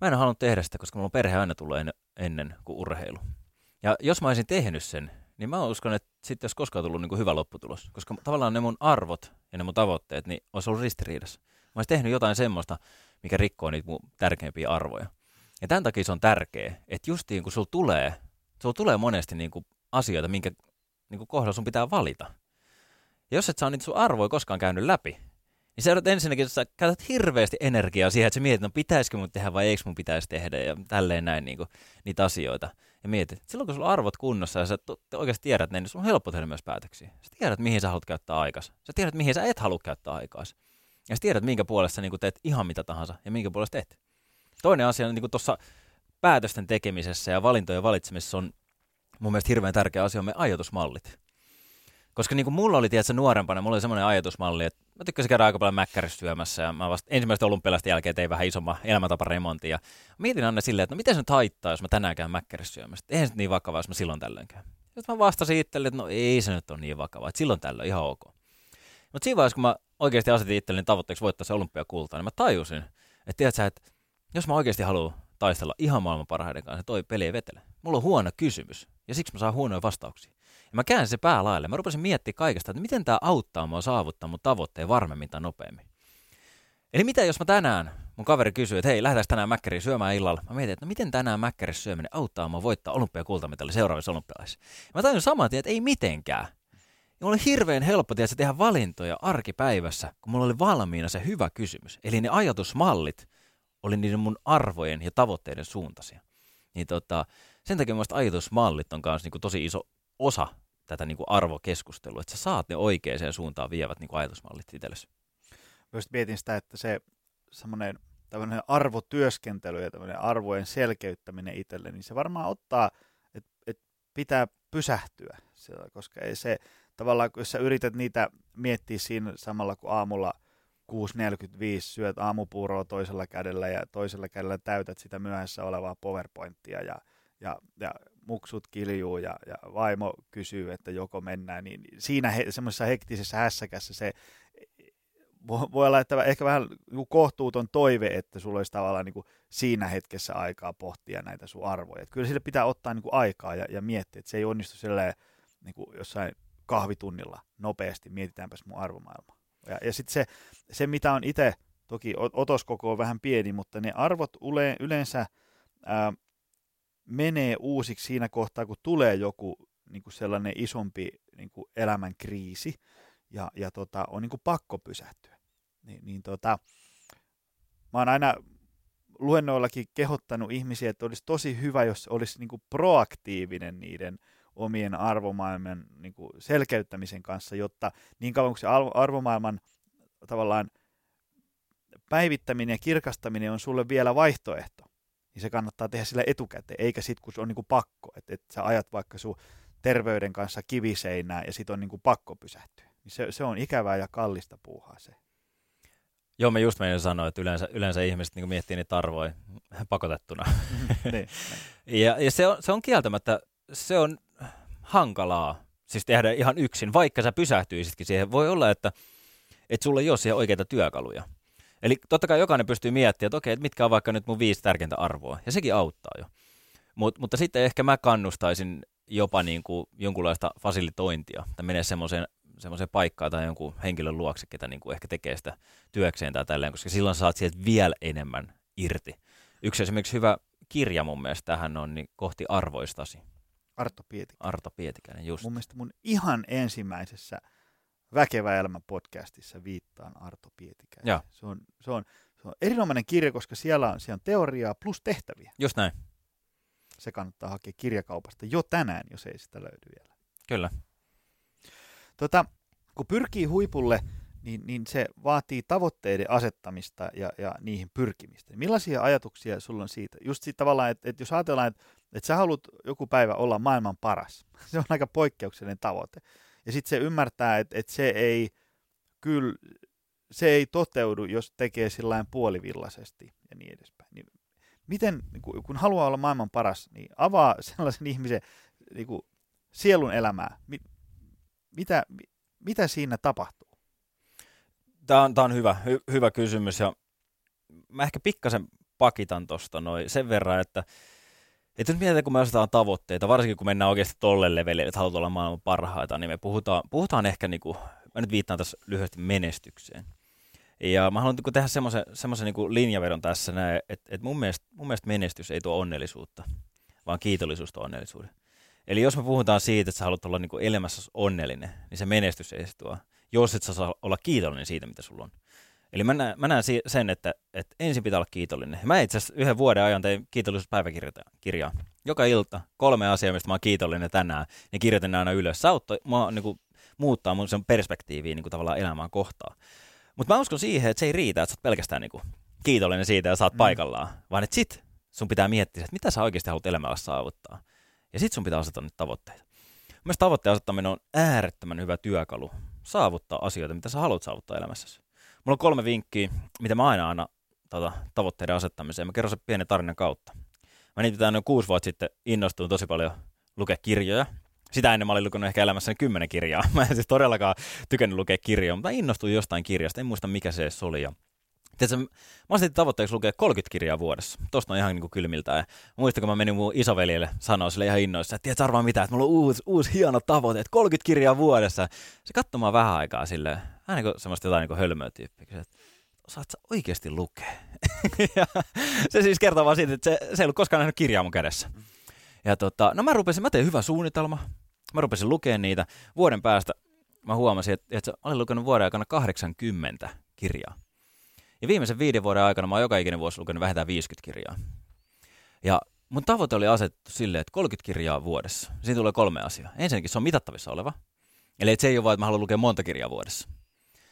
mä en ole halunnut tehdä sitä, koska mulla on perhe aina tullut ennen kuin urheilu. Ja jos mä olisin tehnyt sen, niin mä uskon, että sitten olisi koskaan tullut niin kuin hyvä lopputulos. Koska tavallaan ne mun arvot ja ne mun tavoitteet niin olisi ollut ristiriidassa. Mä olisin tehnyt jotain semmoista, mikä rikkoo niitä mun tärkeimpiä arvoja. Ja tämän takia se on tärkeä, että justiin kun sulla tulee monesti niin kuin asioita, minkä niin kuin kohdalla sun pitää valita. Ja jos et saa niitä sun arvoja koskaan käynyt läpi, niin sä ensinnäkin sä käytät hirveästi energiaa siihen, että sä mietit, no pitäisikö mun tehdä vai eikö mun pitäisi tehdä ja tälleen näin niin kuin, niitä asioita. Ja mietit, silloin kun sulla on arvot kunnossa ja sä oikeasti tiedät ne, niin sun on helppo tehdä myös päätöksiä. Sä tiedät, mihin sä haluat käyttää aikaa. Sä tiedät, mihin sä et halua käyttää aikaa. Ja sä tiedät, minkä puolesta sä niin teet ihan mitä tahansa ja minkä puolesta teet. Toinen asia niin tuossa päätösten tekemisessä ja valintojen valitsemisessa on mun mielestä hirveän tärkeä asia on meidän ajatusmallit. Koska niin kuin mulla oli tiedätkö, nuorempana, mulla oli semmoinen ajatusmalli, että mä tykkäsin käydä aika paljon mäkkärissä syömässä ja mä vasta ensimmäistä olympialaisten jälkeen tein vähän isomman elämäntaparemontin ja mietin aina silleen, että no miten se nyt haittaa, jos mä tänään käyn mäkkärissä syömässä. Eihän se niin vakavaa, jos mä silloin tällöin käyn. Sitten mä vastasin itselleni, että no ei se nyt ole niin vakavaa, että silloin tällöin ihan ok. Mutta siinä vaiheessa, kun mä oikeasti asetin itselleni tavoitteeksi voittaa se olympiakultaa, niin mä tajusin, että tiedätkö, että jos mä oikeasti haluan taistella ihan maailman parhaiden kanssa, toi peli ei vetele. Mulla on huono kysymys ja siksi mä saan huonoja vastauksia. Ja mä käänsin se päälaelle. Mä rupesin miettimään kaikesta, että miten tää auttaa mua saavuttaa mun tavoitteen varmemmin tai nopeammin. Eli mitä jos mä tänään, mun kaveri kysyy, että hei, lähdetään tänään mäkkäriin syömään illalla. Mä mietin, että no miten tänään mäkkärissä syöminen auttaa mua voittaa olympiakultamitali seuraavissa olympialaisissa. Mä tajun saman tien, että ei mitenkään. Ja mulla oli hirveän helppo tietysti tehdä valintoja arkipäivässä, kun mulla oli valmiina se hyvä kysymys. Eli ne ajatusmallit oli niiden mun arvojen ja tavoitteiden suuntaisia. Niin sen takia mun mielestä ajatusmallit on kanssa niinku tosi iso osa tätä niinku arvokeskustelua, että sä saat ne oikeaan suuntaan vievät niinku ajatusmallit itsellesi. Mä just mietin sitä, että se semmoinen tämmöinen arvotyöskentely ja tämmöinen arvojen selkeyttäminen itselle, niin se varmaan ottaa, että pitää pysähtyä, koska ei se tavallaan, kun sä yrität niitä miettiä siinä samalla, kun aamulla 6.45 syöt aamupuuroa toisella kädellä ja toisella kädellä täytät sitä myöhässä olevaa PowerPointia ja muksut kiljuu ja vaimo kysyy, että joko mennään, niin siinä semmoisessa hektisessä hässäkässä se voi olla että ehkä vähän kohtuuton toive, että sulla olisi tavallaan niin kuin siinä hetkessä aikaa pohtia näitä sun arvoja. Että kyllä sille pitää ottaa niin kuin aikaa ja miettiä, että se ei onnistu silleen niin kuin jossain kahvitunnilla nopeasti, mietitäänpäs mun arvomaailmaa. Ja sitten se, mitä on itse, toki otoskoko on vähän pieni, mutta ne arvot yleensä menee uusiksi siinä kohtaa, kun tulee joku niin kuin sellainen isompi niin kuin elämän kriisi ja on niin kuin pakko pysähtyä. Mä oon aina luennoillakin kehottanut ihmisiä, että olisi tosi hyvä, jos olisi niin kuin proaktiivinen niiden omien arvomaailman niin kuin selkeyttämisen kanssa, jotta niin kauan kuin se arvomaailman tavallaan päivittäminen ja kirkastaminen on sulle vielä vaihtoehto, niin se kannattaa tehdä sillä etukäteen, eikä sitten kun se on niin kuin pakko, että sä ajat vaikka sun terveyden kanssa kiviseinää ja sit on niin kuin pakko pysähtyä. Se on ikävää ja kallista puuhaa se. Joo, mä just meidän sanoin, että yleensä ihmiset niin kuin miettii niitä arvoja pakotettuna. Niin. Ja se on kieltämättä, se on hankalaa siis tehdä ihan yksin, vaikka sä pysähtyisitkin siihen. Voi olla, että sulla ei ole siihen oikeita työkaluja. Eli totta kai jokainen pystyy miettimään, että okei, että mitkä on vaikka nyt mun 5 tärkeintä arvoa, ja sekin auttaa jo. Mutta sitten ehkä mä kannustaisin jopa niin kuin jonkunlaista fasilitointia, tai menee semmoiseen paikkaan tai jonkun henkilön luokse, ketä niin kuin ehkä tekee sitä työkseen tai tälleen, koska silloin saat sieltä vielä enemmän irti. Yksi esimerkiksi hyvä kirja mun mielestä tähän on, niin Kohti arvoistasi. Arto Pietikäinen. Arto Pietikäinen, just. Mun mielestä mun ihan ensimmäisessä Väkevä elämä -podcastissa viittaan Arto Pietikäinen. Se on erinomainen kirja, koska siellä on teoriaa plus tehtäviä. Just näin. Se kannattaa hakea kirjakaupasta jo tänään, jos ei sitä löydy vielä. Kyllä. Kun pyrkii huipulle, niin se vaatii tavoitteiden asettamista ja niihin pyrkimistä. Millaisia ajatuksia sulla on siitä? Just siitä tavallaan, että jos ajatellaan, että sä haluat joku päivä olla maailman paras. Se on aika poikkeuksellinen tavoite. Ja sitten se ymmärtää, että se ei toteudu, jos tekee sillain puolivillaisesti ja niin edespäin. Niin miten, kun haluaa olla maailman paras, niin avaa sellaisen ihmisen niin kuin sielun elämää. Mitä siinä tapahtuu? Tämä on hyvä kysymys. Ja mä ehkä pikkasen pakitan tuosta sen verran, että nyt mietitään, kun me asetetaan tavoitteita, varsinkin kun mennään oikeasti tolle levelille, että haluat olla maailman parhaita, niin me puhutaan ehkä, niin kuin, mä nyt viittaan tässä lyhyesti menestykseen. Ja mä haluan tehdä semmoisen niin linjavedon tässä, että mun mielestä menestys ei tuo onnellisuutta, vaan kiitollisuus tuo onnellisuuden. Eli jos me puhutaan siitä, että sä haluat olla niin kuin elämässä onnellinen, niin se menestys ei se tuo, jos et sä saa olla kiitollinen siitä, mitä sulla on. Eli mä näen sen, että ensin pitää olla kiitollinen. Mä itse asiassa yhden vuoden ajan tein kiitollisuuspäiväkirjaa. Joka ilta 3 asiaa, mistä mä oon kiitollinen tänään, niin kirjoitin aina ylös. Se auttoi mua niin kuin muuttaa mun sen perspektiiviä niin kuin tavallaan elämään kohtaan. Mutta mä uskon siihen, että se ei riitä, että sä oot pelkästään niin kuin kiitollinen siitä ja sä oot paikallaan. Vaan että sit sun pitää miettiä, että mitä sä oikeasti haluat elämällä saavuttaa. Ja sit sun pitää asettaa niitä tavoitteita. Mielestäni tavoitteen asettaminen on äärettömän hyvä työkalu saavuttaa asioita, mitä sä haluat saavuttaa elämässäsi. Mulla on 3 vinkkiä, mitä mä aina annan tavoitteiden asettamiseen. Mä kerron sen pienen tarinan kautta. Mä nimittäin noin 6 vuotta sitten innostuin tosi paljon lukea kirjoja. Sitä ennen mä olin lukenut ehkä elämässäni 10 kirjaa. Mä en siis todellakaan tykännyt lukea kirjoja, mutta innostuin jostain kirjasta. En muista, mikä se oli. Mä asetin tavoitteeksi lukea 30 kirjaa vuodessa. Tosta on ihan niin kuin kylmiltään. Muistan, kun mä menin mun isoveljelle sanoa sille ihan innoissa, että tiedätkö arvaa mitä, että mulla on uusi hieno tavoite, että 30 kirjaa vuodessa. Se katsomaan vähän aikaa silleen, aina kuin semmoista jotain niin hölmöä tyyppiä. Saat sä oikeasti lukea? Se siis kertoo vaan siitä, että se ei ollut koskaan nähnyt kirjaa mun kädessä. Ja no mä tein hyvä suunnitelma. Mä rupesin lukemaan niitä. Vuoden päästä mä huomasin, että olin lukenut vuoden aikana 80 kirjaa. Ja viimeisen 5 vuoden aikana mä oon joka ikinen vuosi lukenut vähintään 50 kirjaa. Ja mun tavoite oli asetettu silleen, että 30 kirjaa vuodessa. Siinä tulee 3 asiaa. Ensinnäkin se on mitattavissa oleva. Eli se ei ole vaan, että mä haluan lukea monta kirjaa vuodessa.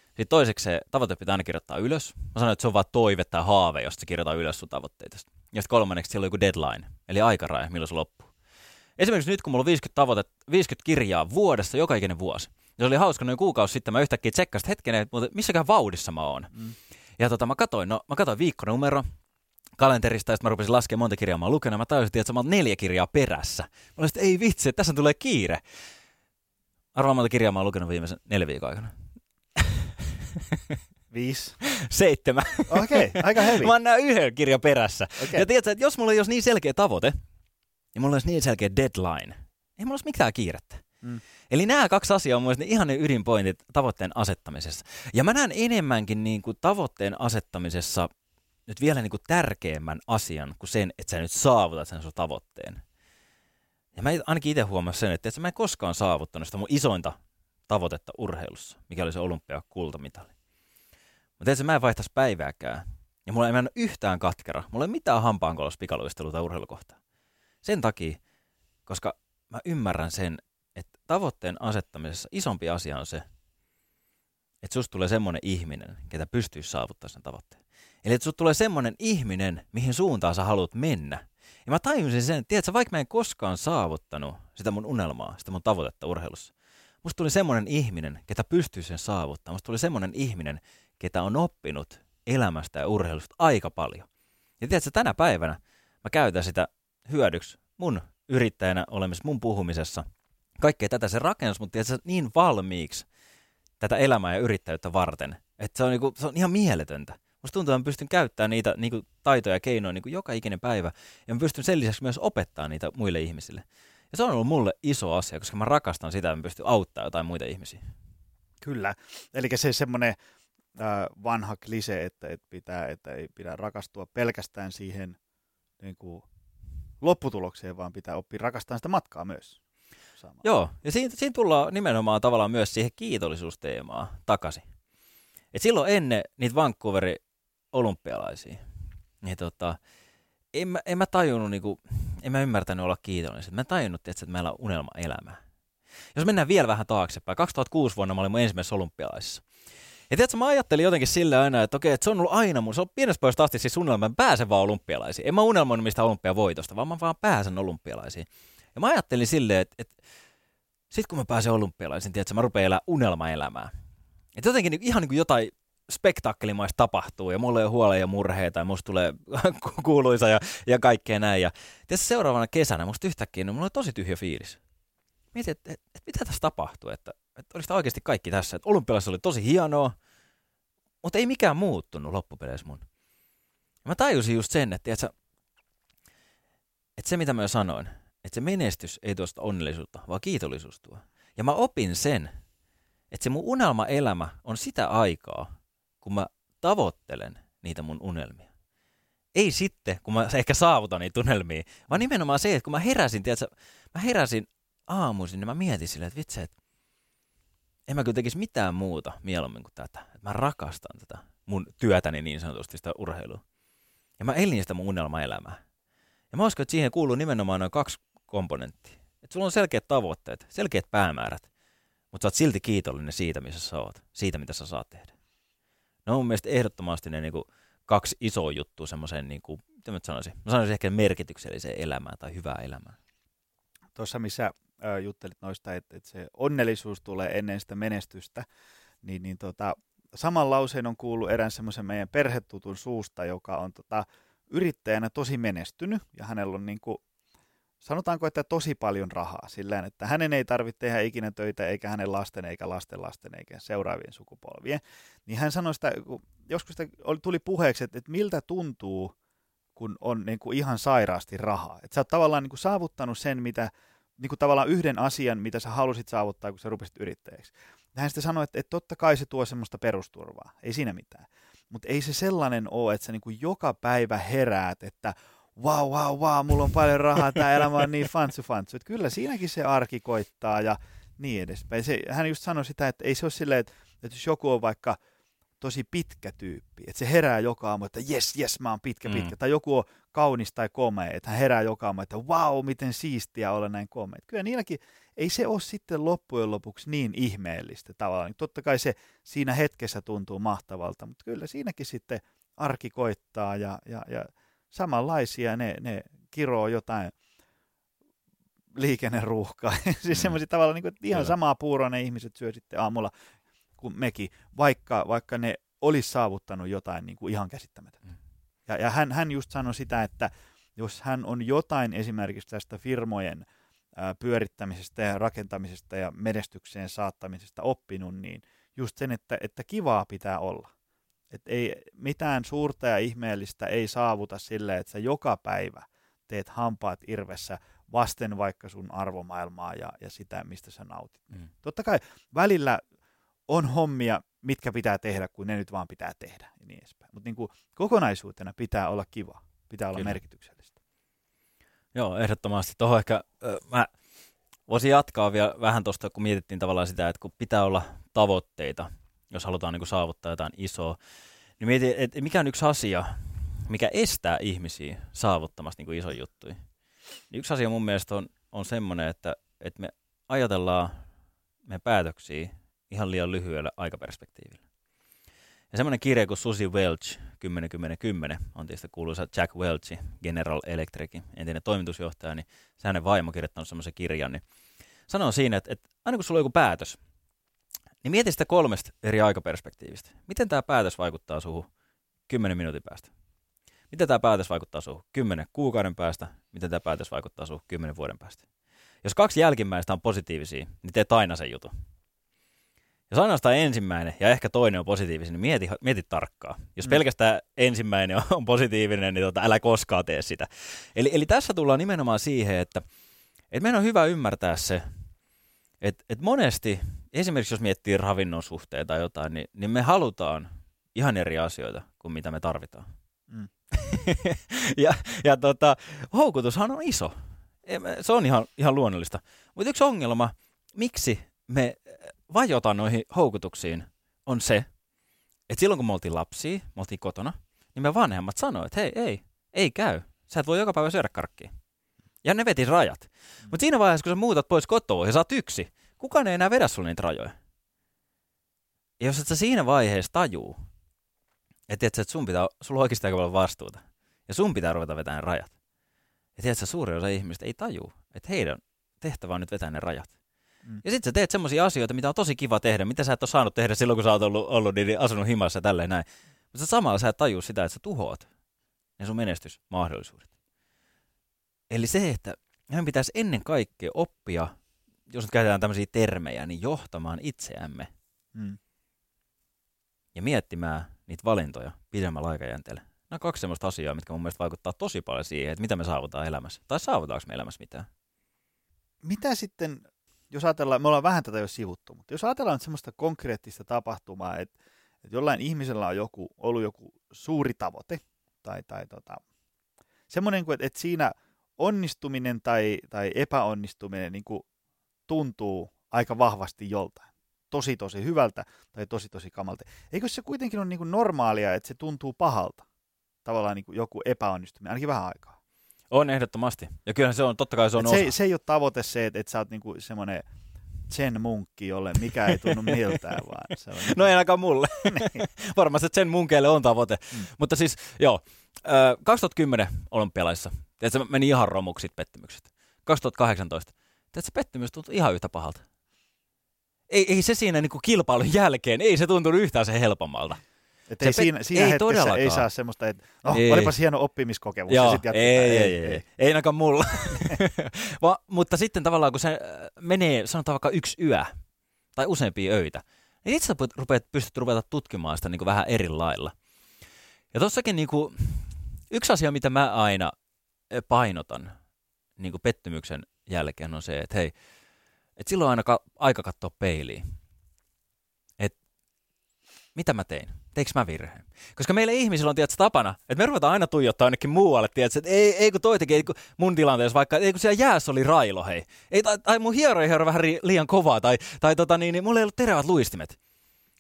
Sitten toiseksi se tavoite pitää aina kirjoittaa ylös. Mä sanoin, että se on vaan toive tai haave, jos sä kirjoittaa ylös sun tavoitteita. Ja sitten kolmanneksi siellä on joku deadline, eli aikaraja, milloin se loppuu. Esimerkiksi nyt, kun mulla on 50 kirjaa vuodessa joka ikinen vuosi. Ja se oli hauska, noin kuukausi sitten mä yhtäkkiä tsekkasin hetken, että missäkään vauhdissa mä oon. Ja mä katsoin viikkonumero kalenterista, ja sitten mä rupesin laskemaan monta kirjaa mä oon lukenut. Mä tajusin, että mä oon 4 kirjaa perässä. Mä olin, että ei vitsi, tässä tulee kiire. Arvaa monta kirjaa mä oon lukenut viimeisen 4 viikon aikana. 5. 7. Okei, aika hevi. Mä oon nää 1 kirjan perässä. Okay. Ja tiedätkö, että jos mulla ei olisi niin selkeä tavoite, ja mulla olisi niin selkeä deadline, ei mulla olisi mitään kiirettä. Eli nämä 2 asiaa on mun mielestä ihan ne ydinpointit tavoitteen asettamisessa. Ja mä näen enemmänkin niin kuin tavoitteen asettamisessa nyt vielä niin kuin tärkeämmän asian kuin sen, että sä nyt saavutat sen sun tavoitteen. Ja mä ainakin itse huomasin sen, että mä en koskaan saavuttanut sitä mun isointa tavoitetta urheilussa, mikä oli se olympiakultamitali. Mutta mä en vaihtaisi päivääkään. Ja mulla ei mennä yhtään katkera. Mulla ei mitään hampaankolossa pikaluistelua tai urheilukohtaa. Sen takia, koska mä ymmärrän sen, että tavoitteen asettamisessa isompi asia on se, että susta tulee semmoinen ihminen, ketä pystyisi saavuttaa sen tavoitteen. Eli että susta tulee semmoinen ihminen, mihin suuntaan sä haluat mennä. Ja mä tajusin sen, että tiedätkö, vaikka mä en koskaan saavuttanut sitä mun unelmaa, sitä mun tavoitetta urheilussa, musta tuli semmoinen ihminen, ketä pystyy sen saavuttaa. Musta tuli semmoinen ihminen, ketä on oppinut elämästä ja urheilusta aika paljon. Ja tiedätkö, tänä päivänä mä käytän sitä hyödyksi mun yrittäjänä olemisessa, mun puhumisessa. Kaikkea tätä se rakennus, mutta tiedätkö, niin valmiiksi tätä elämää ja yrittäjyyttä varten, että se on ihan mieletöntä. Musta tuntuu, että mä pystyn käyttämään niitä niinku, taitoja ja keinoja niinku, joka ikinen päivä, ja mä pystyn sen lisäksi myös opettaa niitä muille ihmisille. Ja se on ollut mulle iso asia, koska mä rakastan sitä, että mä pystyn auttamaan jotain muita ihmisiä. Kyllä, eli se semmoinen vanha klise, että ei pidä rakastua pelkästään siihen niin kuin lopputulokseen, vaan pitää oppia rakastamaan sitä matkaa myös. Samaan. Joo, ja siinä tullaan nimenomaan tavallaan myös siihen kiitollisuusteemaan takaisin. Et silloin ennen niitä Vancouverin olympialaisia, niin en mä tajunnut, niinku, en mä ymmärtänyt olla kiitollinen. Mä en tajunnut, että meillä on unelmaelämää. Jos mennään vielä vähän taaksepäin, 2006 vuonna mä olin mun ensimmäisessä olympialaisissa. Ja tiedätkö, mä ajattelin jotenkin sillä aina, että okei, että se on ollut aina mun, se on pienestä päivästä asti siis unelma, mä pääsen vaan olympialaisiin. En mä unelmoinut mistä olympiavoitosta, vaan mä vaan pääsen olympialaisiin. Ja mä ajattelin silleen, että sit kun mä pääsen olympialaisiin, tiedätkö, mä rupean elämään unelmaelämää. Että jotenkin ihan niin kuin jotain spektaakkelimaista tapahtuu, ja mulla ei ole huoleja ja murheita, ja musta tulee kuuluisa ja kaikkea näin. Ja tiedätkö, seuraavana kesänä musta yhtäkkiä, mulla oli tosi tyhjä fiilis. Mietin, että mitä tässä tapahtuu, että oliko tämä oikeasti kaikki tässä. Että olympialaiset oli tosi hienoa, mutta ei mikään muuttunut loppupeleissä mun. Ja mä tajusin just sen, että se mitä mä sanoin, että se menestys ei tuosta onnellisuutta, vaan kiitollisuus tuo. Ja mä opin sen, että se mun unelmaelämä on sitä aikaa, kun mä tavoittelen niitä mun unelmia. Ei sitten, kun mä ehkä saavutan niitä unelmia, vaan nimenomaan se, että kun mä heräsin, aamuisin, niin mä mietin silleen, että vitsi, että en mä kyllä tekisi mitään muuta mieluummin kuin tätä. Että mä rakastan tätä mun työtäni niin sanotusti, sitä urheilua. Ja mä elin sitä mun unelmaelämää. Ja mä uskon, että siihen kuuluu nimenomaan noin 2 komponenttia. Että sulla on selkeät tavoitteet, selkeät päämäärät, mutta sä oot silti kiitollinen siitä, missä sä oot, siitä, mitä sä saat tehdä. Ne on mun mielestä ehdottomasti ne niinku 2 isoa juttua semmoiseen, niinku, mitä mä sanoisin ehkä merkitykselliseen elämään tai hyvää elämään. Tuossa missä juttelit noista, että se onnellisuus tulee ennen sitä menestystä, niin saman lauseen on kuullut erään semmoisen meidän perhetutun suusta, joka on yrittäjänä tosi menestynyt, ja hänellä on niinku, sanotaanko, että tosi paljon rahaa sillä tavalla, että hänen ei tarvitse tehdä ikinä töitä, eikä hänen lasten, eikä lastenlasten, eikä seuraavien sukupolvien. Niin hän sanoi sitä, joskus sitä tuli puheeksi, että miltä tuntuu, kun on niinku ihan sairaasti rahaa. Että sä oot tavallaan niinku saavuttanut sen, mitä niinku tavallaan yhden asian, mitä sä halusit saavuttaa, kun sä rupesit yrittäjäksi. Hän sitten sanoi, että totta kai se tuo semmoista perusturvaa, ei siinä mitään. Mutta ei se sellainen ole, että sä niinku joka päivä heräät, että wow, mulla on paljon rahaa, tää elämä on niin fantsu. Että kyllä siinäkin se arki koittaa ja niin edespäin. Hän just sanoi sitä, että ei se ole silleen, että jos joku on vaikka tosi pitkä tyyppi, että se herää joka aamu, että jes, mä oon pitkä, tai joku on kaunis tai komea, että hän herää joka aamu, että vau, miten siistiä olla näin komea. Kyllä niilläkin ei se ole sitten loppujen lopuksi niin ihmeellistä tavallaan. Totta kai se siinä hetkessä tuntuu mahtavalta, mutta kyllä siinäkin sitten arki koittaa ja samanlaisia ne kiroo jotain liikenneruuhkaa. Siis semmoisia tavalla, niin kuin, että ihan samaa puuroa ne ihmiset syö sitten aamulla kuin mekin, vaikka ne olisi saavuttanut jotain niin kuin ihan käsittämätöntä. Ja hän just sanoi sitä, että jos hän on jotain esimerkiksi tästä firmojen pyörittämisestä ja rakentamisesta ja menestykseen saattamisesta oppinut, niin just sen, että kivaa pitää olla. Et ei mitään suurta ja ihmeellistä ei saavuta silleen, että sä joka päivä teet hampaat irvessä vasten vaikka sun arvomaailmaa ja sitä, mistä sä nautit. Mm. Totta kai välillä on hommia, mitkä pitää tehdä, kun ne nyt vaan pitää tehdä ja niin edespäin. Mutta niin kokonaisuutena pitää olla kiva, pitää olla merkityksellistä. Joo, ehdottomasti. Tuohon ehkä mä voisin jatkaa vielä vähän tuosta, kun mietittiin tavallaan sitä, että kun pitää olla tavoitteita, jos halutaan niin kuin saavuttaa jotain isoa, niin mietin, että mikä on yksi asia, mikä estää ihmisiä saavuttamasta niin kuin isoja juttuja. Niin yksi asia mun mielestä on semmoinen, että me ajatellaan meidän päätöksiä ihan liian lyhyellä aikaperspektiivillä. Ja semmoinen kirja kuin Suzy Welch, 10-10-10, on tietysti kuuluisa Jack Welch, General Electricin entinen toimitusjohtaja, niin se hänen vaimo kirjoittanut semmoisen kirjan, niin sanoo siinä, että aina kun sulla on joku päätös, niin mieti sitä 3 eri aikaperspektiivistä. Miten tämä päätös vaikuttaa suhun 10 minuutin päästä? Miten tämä päätös vaikuttaa suhun 10 kuukauden päästä? Miten tämä päätös vaikuttaa suhun 10 vuoden päästä? Jos 2 jälkimmäistä on positiivisia, niin teet aina sen jutun. Jos ainoastaan ensimmäinen ja ehkä toinen on positiivinen, niin mieti tarkkaan. Jos pelkästään ensimmäinen on positiivinen, niin älä koskaan tee sitä. Eli tässä tullaan nimenomaan siihen, että meidän on hyvä ymmärtää se, että monesti, esimerkiksi jos miettii ravinnon suhteen tai jotain, niin me halutaan ihan eri asioita kuin mitä me tarvitaan. Mm. Houkutushan on iso. Se on ihan luonnollista. Mutta yksi ongelma, miksi me vajotaan noihin houkutuksiin, on se, että silloin kun me oltiin lapsia, me oltiin kotona, niin me vanhemmat sanoivat, että hei, ei käy. Sä et voi joka päivä syödä karkkia. Ja ne veti rajat. Mutta siinä vaiheessa, kun sä muutat pois kotoa ja sä oot yksi, kukaan ei enää vedä sulle niitä rajoja. Ja jos et sä siinä vaiheessa tajuu, että sulla on oikeasti aika paljon vastuuta. Ja sun pitää ruveta vetämään rajat. Ja tiedätkö, suurin osa ihmistä ei tajuu, että heidän tehtävä on nyt vetää ne rajat. Mm. Ja sit sä teet semmoisia asioita, mitä on tosi kiva tehdä, mitä sä et ole saanut tehdä silloin, kun sä oot ollut niin asunut himassa ja tälleen näin. Mutta samalla sä et tajuu sitä, että sä tuhoat ne sun menestysmahdollisuudet. Eli se, että meidän pitäisi ennen kaikkea oppia, jos nyt käytetään tämmöisiä termejä, niin johtamaan itseämme. Mm. Ja miettimään niitä valintoja pidemmällä aikajänteellä. Nämä on kaksi semmoista asiaa, mitkä mun mielestä vaikuttaa tosi paljon siihen, että mitä me saavutaan elämässä. Tai saavutaanko me elämässä mitään? Mitä sitten, jos ajatellaan, me ollaan vähän tätä jo sivuttu, mutta jos ajatellaan semmoista konkreettista tapahtumaa, että jollain ihmisellä on ollut joku suuri tavoite, tai semmoinen kuin, että siinä onnistuminen tai epäonnistuminen niin kuin tuntuu aika vahvasti joltain. Tosi tosi hyvältä tai tosi tosi kamalta. Eikö se kuitenkin ole niin kuin normaalia, että se tuntuu pahalta? Tavallaan niin kuin joku epäonnistuminen, ainakin vähän aikaa. On ehdottomasti. Ja kyllähän se on, totta kai se on osa. Se ei ole tavoite se, että sä oot niin kuin semmoinen zen-munkki, jolle mikä ei tunnu miltään, vaan se on... No ei ainakaan mulle. Varmasti zen-munkeille on tavoite. Mm. Mutta siis, 2010 olympialaisissa. Tiedätkö, meni ihan romuksi pettymykset. 2018. Tiedätkö, pettymys tuntui ihan yhtä pahalta. Ei se siinä niin kuin kilpailun jälkeen, ei se tuntunut yhtään sen helpommalta. Että siinä hetkessä todellakaan. Ei saa semmoista, että olipas hieno oppimiskokemus. Joo, ja sit jatketaan. Ei ainakaan mulla. Mutta sitten tavallaan, kun se menee, sanotaan vaikka yksi yö tai useampia öitä, niin itse pystyt ruveta tutkimaan sitä niin kuin vähän eri lailla. Ja tossakin niin kuin, yksi asia, mitä mä aina painotan niin kuin pettymyksen jälkeen on se, että hei, et silloin on aina aika katsoa peiliin, että mitä mä tein, teiks mä virheen. Koska meillä ihmisillä on tapana, että me ruvetaan aina tuijottaa jonnekin muualle, että ei kun toi teki, ei kun mun tilanteessa vaikka, ei kun siellä jäässä oli railo, hei. Ei, tai mun hiero vähän liian kovaa, tai mulla ei ollut terävät luistimet.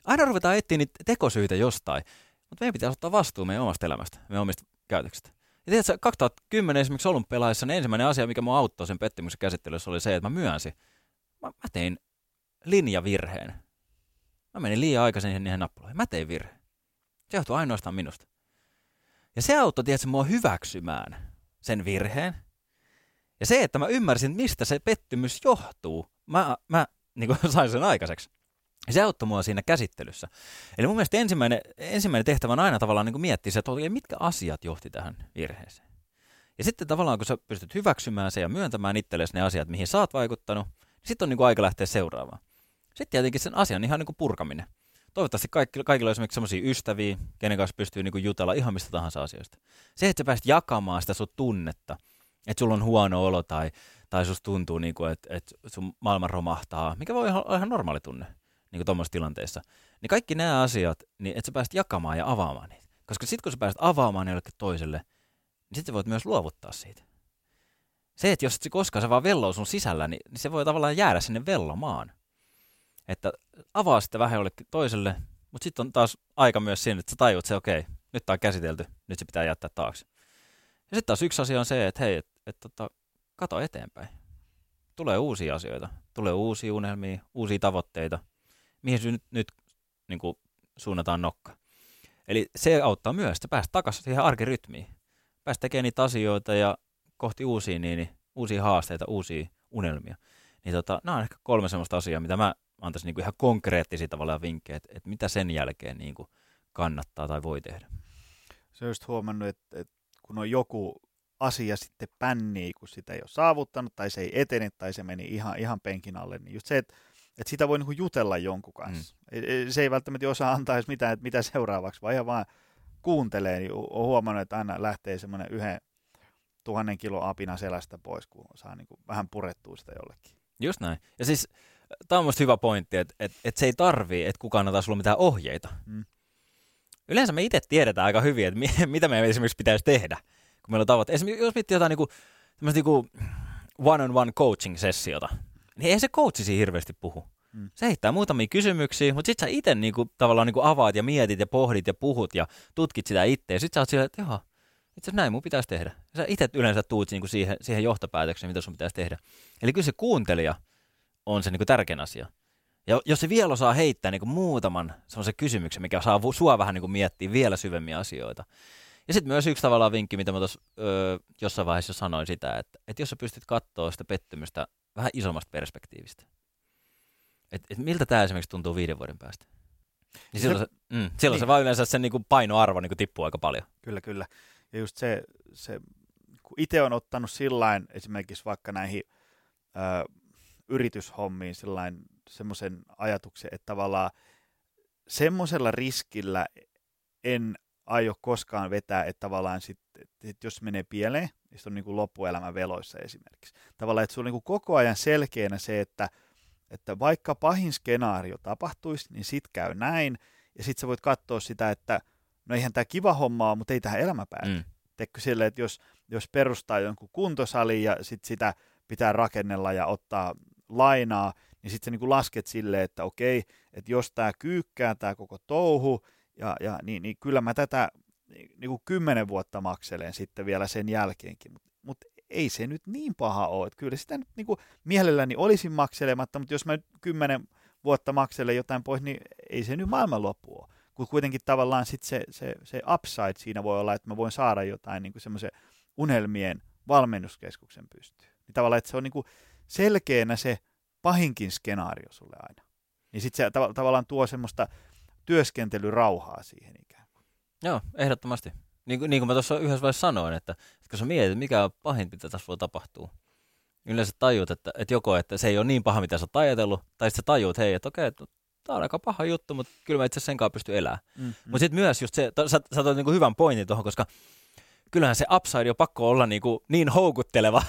Aina ruvetaan etsiä niitä tekosyitä jostain, mutta meidän pitää ottaa vastuu meidän omasta elämästä, meidän omista käytöksistä. Ja tiedätkö, 2010 esimerkiksi olympialaisissa, niin ensimmäinen asia, mikä mua auttoi sen pettymyksen käsittelyssä, oli se, että mä myönsin. Mä tein linjavirheen. Mä menin liian aikaisin niihin nappuloihin. Mä tein virheen. Se johtui ainoastaan minusta. Ja se auttoi, tiedätkö, mua hyväksymään sen virheen. Ja se, että mä ymmärsin, mistä se pettymys johtuu, mä niin kuin sain sen aikaiseksi. Ja se auttoi mua siinä käsittelyssä. Eli mun mielestä ensimmäinen tehtävä on aina tavallaan niin kuin miettiä se, että mitkä asiat johti tähän virheeseen. Ja sitten tavallaan, kun sä pystyt hyväksymään sen ja myöntämään itsellesi ne asiat, mihin sä oot vaikuttanut, sitten on niin kuin aika lähteä seuraavaan. Sitten tietenkin sen asian ihan niin kuin purkaminen. Toivottavasti kaikilla on esimerkiksi sellaisia ystäviä, kenen kanssa pystyy niin kuin jutella ihan mistä tahansa asioista. Se, että sä pääset jakamaan sitä sun tunnetta, että sulla on huono olo tai susta tuntuu, niin kuin, että sun maailma romahtaa, mikä voi olla ihan normaali tunne niin kuin tuommoisessa tilanteessa. Niin kaikki nämä asiat, niin että sä pääset jakamaan ja avaamaan niitä. Koska sitten kun sä pääset avaamaan jollekin toiselle, niin sitten voit myös luovuttaa siitä. Se, että jos koskaan se vaan velloo sun sisällä, niin se voi tavallaan jäädä sinne vellomaan. Että avaa sitä vähän jollekin toiselle, mutta sitten on taas aika myös siinä, että sä tajuut se, okei, nyt tää on käsitelty, nyt se pitää jättää taakse. Ja sitten taas yksi asia on se, että hei, kato eteenpäin. Tulee uusia asioita, tulee uusia unelmia, uusia tavoitteita, mihin nyt niin kuin suunnataan nokka. Eli se auttaa myös, että päästä takaisin siihen arkirytmiin. Päästä tekemään niitä asioita ja kohti uusia, niin uusia haasteita, uusia unelmia. Niin nämä on ehkä kolme semmoista asiaa, mitä mä antaisin niin ihan konkreettisia tavallaan vinkkejä, että mitä sen jälkeen niin kuin kannattaa tai voi tehdä. Se on just huomannut, että kun on joku asia sitten pännii, kun sitä ei ole saavuttanut, tai se ei etene, tai se meni ihan penkin alle, niin just se, että sitä voi niin kuin jutella jonkun kanssa. Se ei välttämättä osaa antaa edes mitään, että mitä seuraavaksi, vaan ihan vaan kuuntelee, niin on huomannut, että aina lähtee semmoinen yhden 1000 kilon apina selästä pois, kun saa niin kuin vähän purettua sitä jollekin. Just näin. Ja siis tämä on musta hyvä pointti, että se ei tarvii, että kukaan antaa sulle mitään ohjeita. Mm. Yleensä me itse tiedetään aika hyvin, että mitä meidän esimerkiksi pitäisi tehdä, kun meillä on tavoitteet. Esimerkiksi jos miettii jotain niinku one-on-one coaching-sessiota, niin ei se coachisi hirveästi puhu. Se heittää muutamia kysymyksiä, mutta sitten sä itse niinku, tavallaan niinku avaat ja mietit ja pohdit ja puhut ja tutkit sitä itse. Ja sitten sä oot sillä, että jaha, itse asiassa näin mun pitäisi tehdä. Ja sä itse yleensä tuut niinku siihen johtopäätökseen, mitä sun pitäisi tehdä. Eli kyllä se kuuntelija on se niinku tärkein asia. Ja jos se vielä osaa heittää niinku muutaman semmoisen kysymyksen, mikä saa sua vähän niinku miettiä vielä syvemmin asioita. Ja sitten myös yksi tavallaan vinkki, mitä mä tuossa jossain vaiheessa sanoin sitä, että jos sä pystyt katsoa sitä pettymystä vähän isommasta perspektiivistä. Että miltä tämä esimerkiksi tuntuu 5 vuoden päästä? Niin silloin se vaan yleensä sen niinku painoarvo niinku tippuu aika paljon. Kyllä. Ja just se kun itse on ottanut sillain esimerkiksi vaikka näihin yrityshommiin sillain semmoisen ajatuksen, että tavallaan semmoisella riskillä en aio koskaan vetää, että tavallaan sit jos menee pieleen, niin se on niinku loppuelämä veloissa esimerkiksi. Tavallaan, että sulla on niinku koko ajan selkeänä se, että vaikka pahin skenaario tapahtuisi, niin sit käy näin, ja sit sä voit katsoa sitä, että no eihän tää kiva homma ole, mutta ei tähän elämä pääty. Teekö silleen, että jos perustaa jonkun kuntosalin ja sit sitä pitää rakennella ja ottaa lainaa, niin sit sä niinku lasket silleen, että okei, että jos tää kyykkää tää koko touhu, ja niin kyllä mä tätä niinku 10 vuotta makselen sitten vielä sen jälkeenkin, mutta ei se nyt niin paha ole. Että kyllä sitä nyt niin kuin mielelläni olisin makselematta, mutta jos mä nyt 10 vuotta makselen jotain pois, niin ei se nyt maailmanloppu ole. Kun kuitenkin tavallaan sit se upside siinä voi olla, että mä voin saada jotain niin kuin semmoisen unelmien valmennuskeskuksen pystyyn. Niin tavallaan, että se on niin kuin selkeänä se pahinkin skenaario sulle aina. Niin sitten se tavallaan tuo semmoista työskentelyrauhaa siihen ikään kuin. Joo, ehdottomasti. Niin kuin mä tuossa yhdessä vaiheessa sanoin, että kun sä mietit, mikä on pahin, mitä tässä voi tapahtua, yleensä tajut, että joko että se ei ole niin paha, mitä sä oot ajatellut, tai sitten sä tajut, hei, että okei, tää on aika paha juttu, mutta kyllä mä itse asiassa senkaan pystyn elämään. Mm-hmm. Mutta sitten myös just se, sä toit niinku hyvän pointin tuohon, koska kyllähän se upside on pakko olla niinku niin houkutteleva,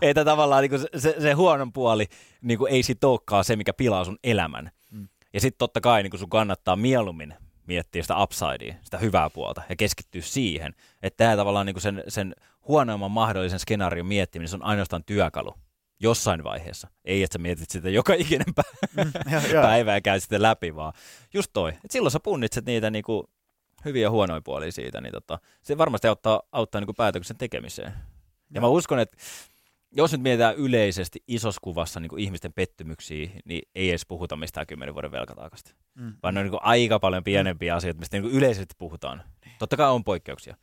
että tavallaan niinku se huonon puoli niinku ei sit olekaan se, mikä pilaa sun elämän. Mm. Ja sitten totta kai niinku sun kannattaa mieluummin miettiä sitä upsidea, sitä hyvää puolta ja keskittyä siihen, että tämä tavallaan niin kuin sen huonoimman mahdollisen skenaarion miettiminen, se on ainoastaan työkalu jossain vaiheessa. Ei, että sä mietit sitä joka ikinen päivä ja käy sitten läpi, vaan just toi. Et silloin sä punnitset niitä niin kuin hyviä ja huonoja puolia siitä, niin se varmasti auttaa niin kuin päätöksen tekemiseen. Ja mä uskon, että jos nyt mietitään yleisesti isossa kuvassa niin kuin ihmisten pettymyksiä, niin ei edes puhuta mistään 10 vuoden velkataakasta. Vaan ne on niin kuin aika paljon pienempiä asioita, mistä niin kuin yleisesti puhutaan. Totta kai on poikkeuksia,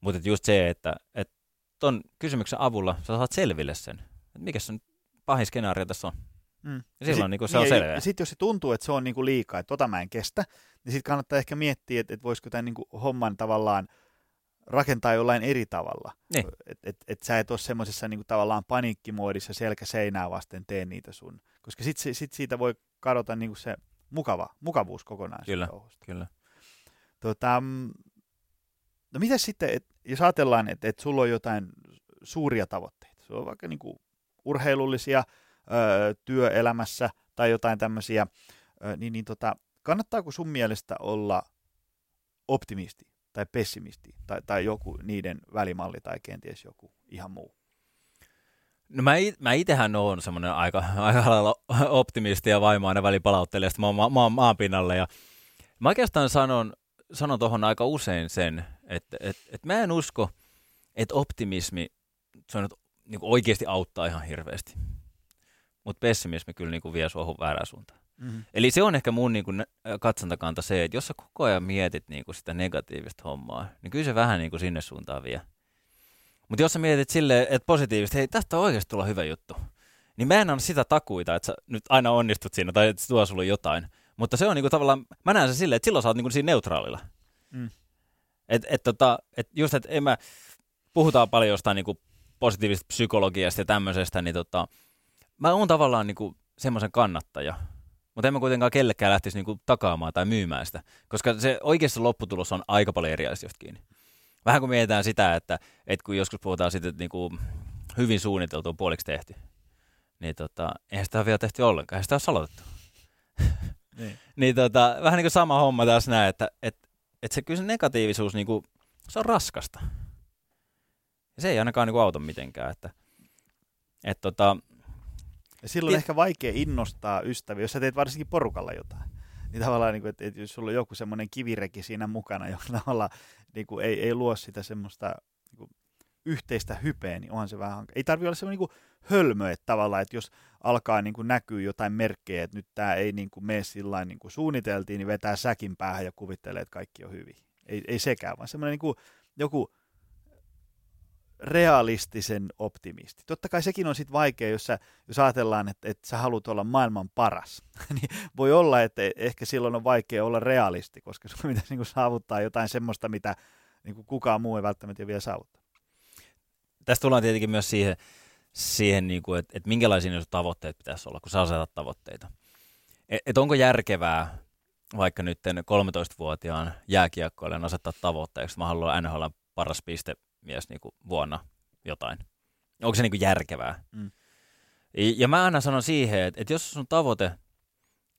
mutta just se, että ton kysymyksen avulla sä saat selville sen, että mikä se on pahin skenaario tässä on. Ja silloin niin kuin se on selvä. Ja sitten jos se tuntuu, että se on niin kuin liikaa, että mä en kestä, niin sitten kannattaa ehkä miettiä, että voisiko tämän niin kuin homman tavallaan rakentaa jollain eri tavalla. Niin. Et sä et ole semmoisessa niinku tavallaan paniikkimoodissa selkä seinää vasten tee niitä sun. Koska sit siitä voi kadota niinku se mukavuus kokonaan. Kyllä. No mitä sitten, jos ajatellaan, että sulla on jotain suuria tavoitteita. Sulla on vaikka niinku urheilullisia työelämässä tai jotain tämmöisiä. Kannattaako sun mielestä olla optimisti tai pessimisti, tai joku niiden välimalli, tai kenties joku ihan muu? No mä itsehän oon semmoinen aika lailla optimisti ja vaimo aina välipalauttelee, sitten mä oon maanpinnalle, ja mä oikeastaan sanon tuohon aika usein sen, että mä en usko, että optimismi se on, niin kuin oikeasti auttaa ihan hirveästi, mutta pessimismi kyllä niin kuin vie sua väärään suuntaan. Mm-hmm. Eli se on ehkä mun niin kuin katsontakanta se, että jos sä koko ajan mietit niin kuin sitä negatiivista hommaa, niin kyllä se vähän niin kuin sinne suuntaan vie. Mutta jos sä mietit silleen, että positiivisesti, hei, tästä on oikeasti tulla hyvä juttu, niin mä en anna sitä takuita, että sä nyt aina onnistut siinä tai että se tuo sulle jotain. Mutta se on niin kuin tavallaan, mä näen sen silleen, että silloin sä oot niin kuin siinä neutraalilla. Puhutaan paljon jostain niin kuin positiivisesta psykologiasta ja tämmöisestä, niin mä oon tavallaan niin kuin semmoisen kannattaja. Mutta en mä kuitenkaan kellekään lähtisi niinku takaamaan tai myymään sitä, koska se oikeassa lopputulos on aika paljon eri asioista kiinni. Vähän kun mietitään sitä, että kun joskus puhutaan siitä, että niinku hyvin suunniteltu on puoliksi tehty, niin eihän sitä ole vielä tehty ollenkaan, eihän sitä ole salotettu. Niin. Vähän niin kuin sama homma tässä näin, että et, Että se kyllä se negatiivisuus, niin kuin, se on raskasta. Ja se ei ainakaan niin kuin auta mitenkään. Silloin on ehkä vaikea innostaa ystäviä, jos sä teet varsinkin porukalla jotain. Niin tavallaan, niin kuin, että jos sulla on joku semmoinen kivireki siinä mukana, joka tavallaan niin kuin, ei luo sitä semmoista niin kuin, yhteistä hypeä, niin onhan se vähän hankala. Ei tarvitse olla semmoinen niin kuin hölmö, että tavallaan, että jos alkaa niin kuin näkyä jotain merkkejä, että nyt tämä ei niin kuin mene sillain niin kuin suunniteltiin, niin vetää säkin päähän ja kuvittelee, että kaikki on hyvin. Ei sekään, vaan semmoinen niin kuin joku realistisen optimisti. Totta kai sekin on sitten vaikea, jos ajatellaan, että sä haluat olla maailman paras. Niin voi olla, että ehkä silloin on vaikea olla realisti, koska sun pitäisi niin kuin saavuttaa jotain semmoista, mitä niin kuin kukaan muu ei välttämättä vielä saavuttaa. Tästä tullaan tietenkin myös siihen niin kuin, että minkälaisia niitä tavoitteet pitäisi olla, kun sä asetat tavoitteita. Että onko järkevää vaikka nyt 13-vuotiaan jääkiekkoilijan asettaa tavoitteeksi, että mä haluan olla NHL:n paras pistemies niin kuin vuonna jotain. Onko se niin kuin järkevää? Mm. Ja mä aina sanon siihen, että jos sun tavoite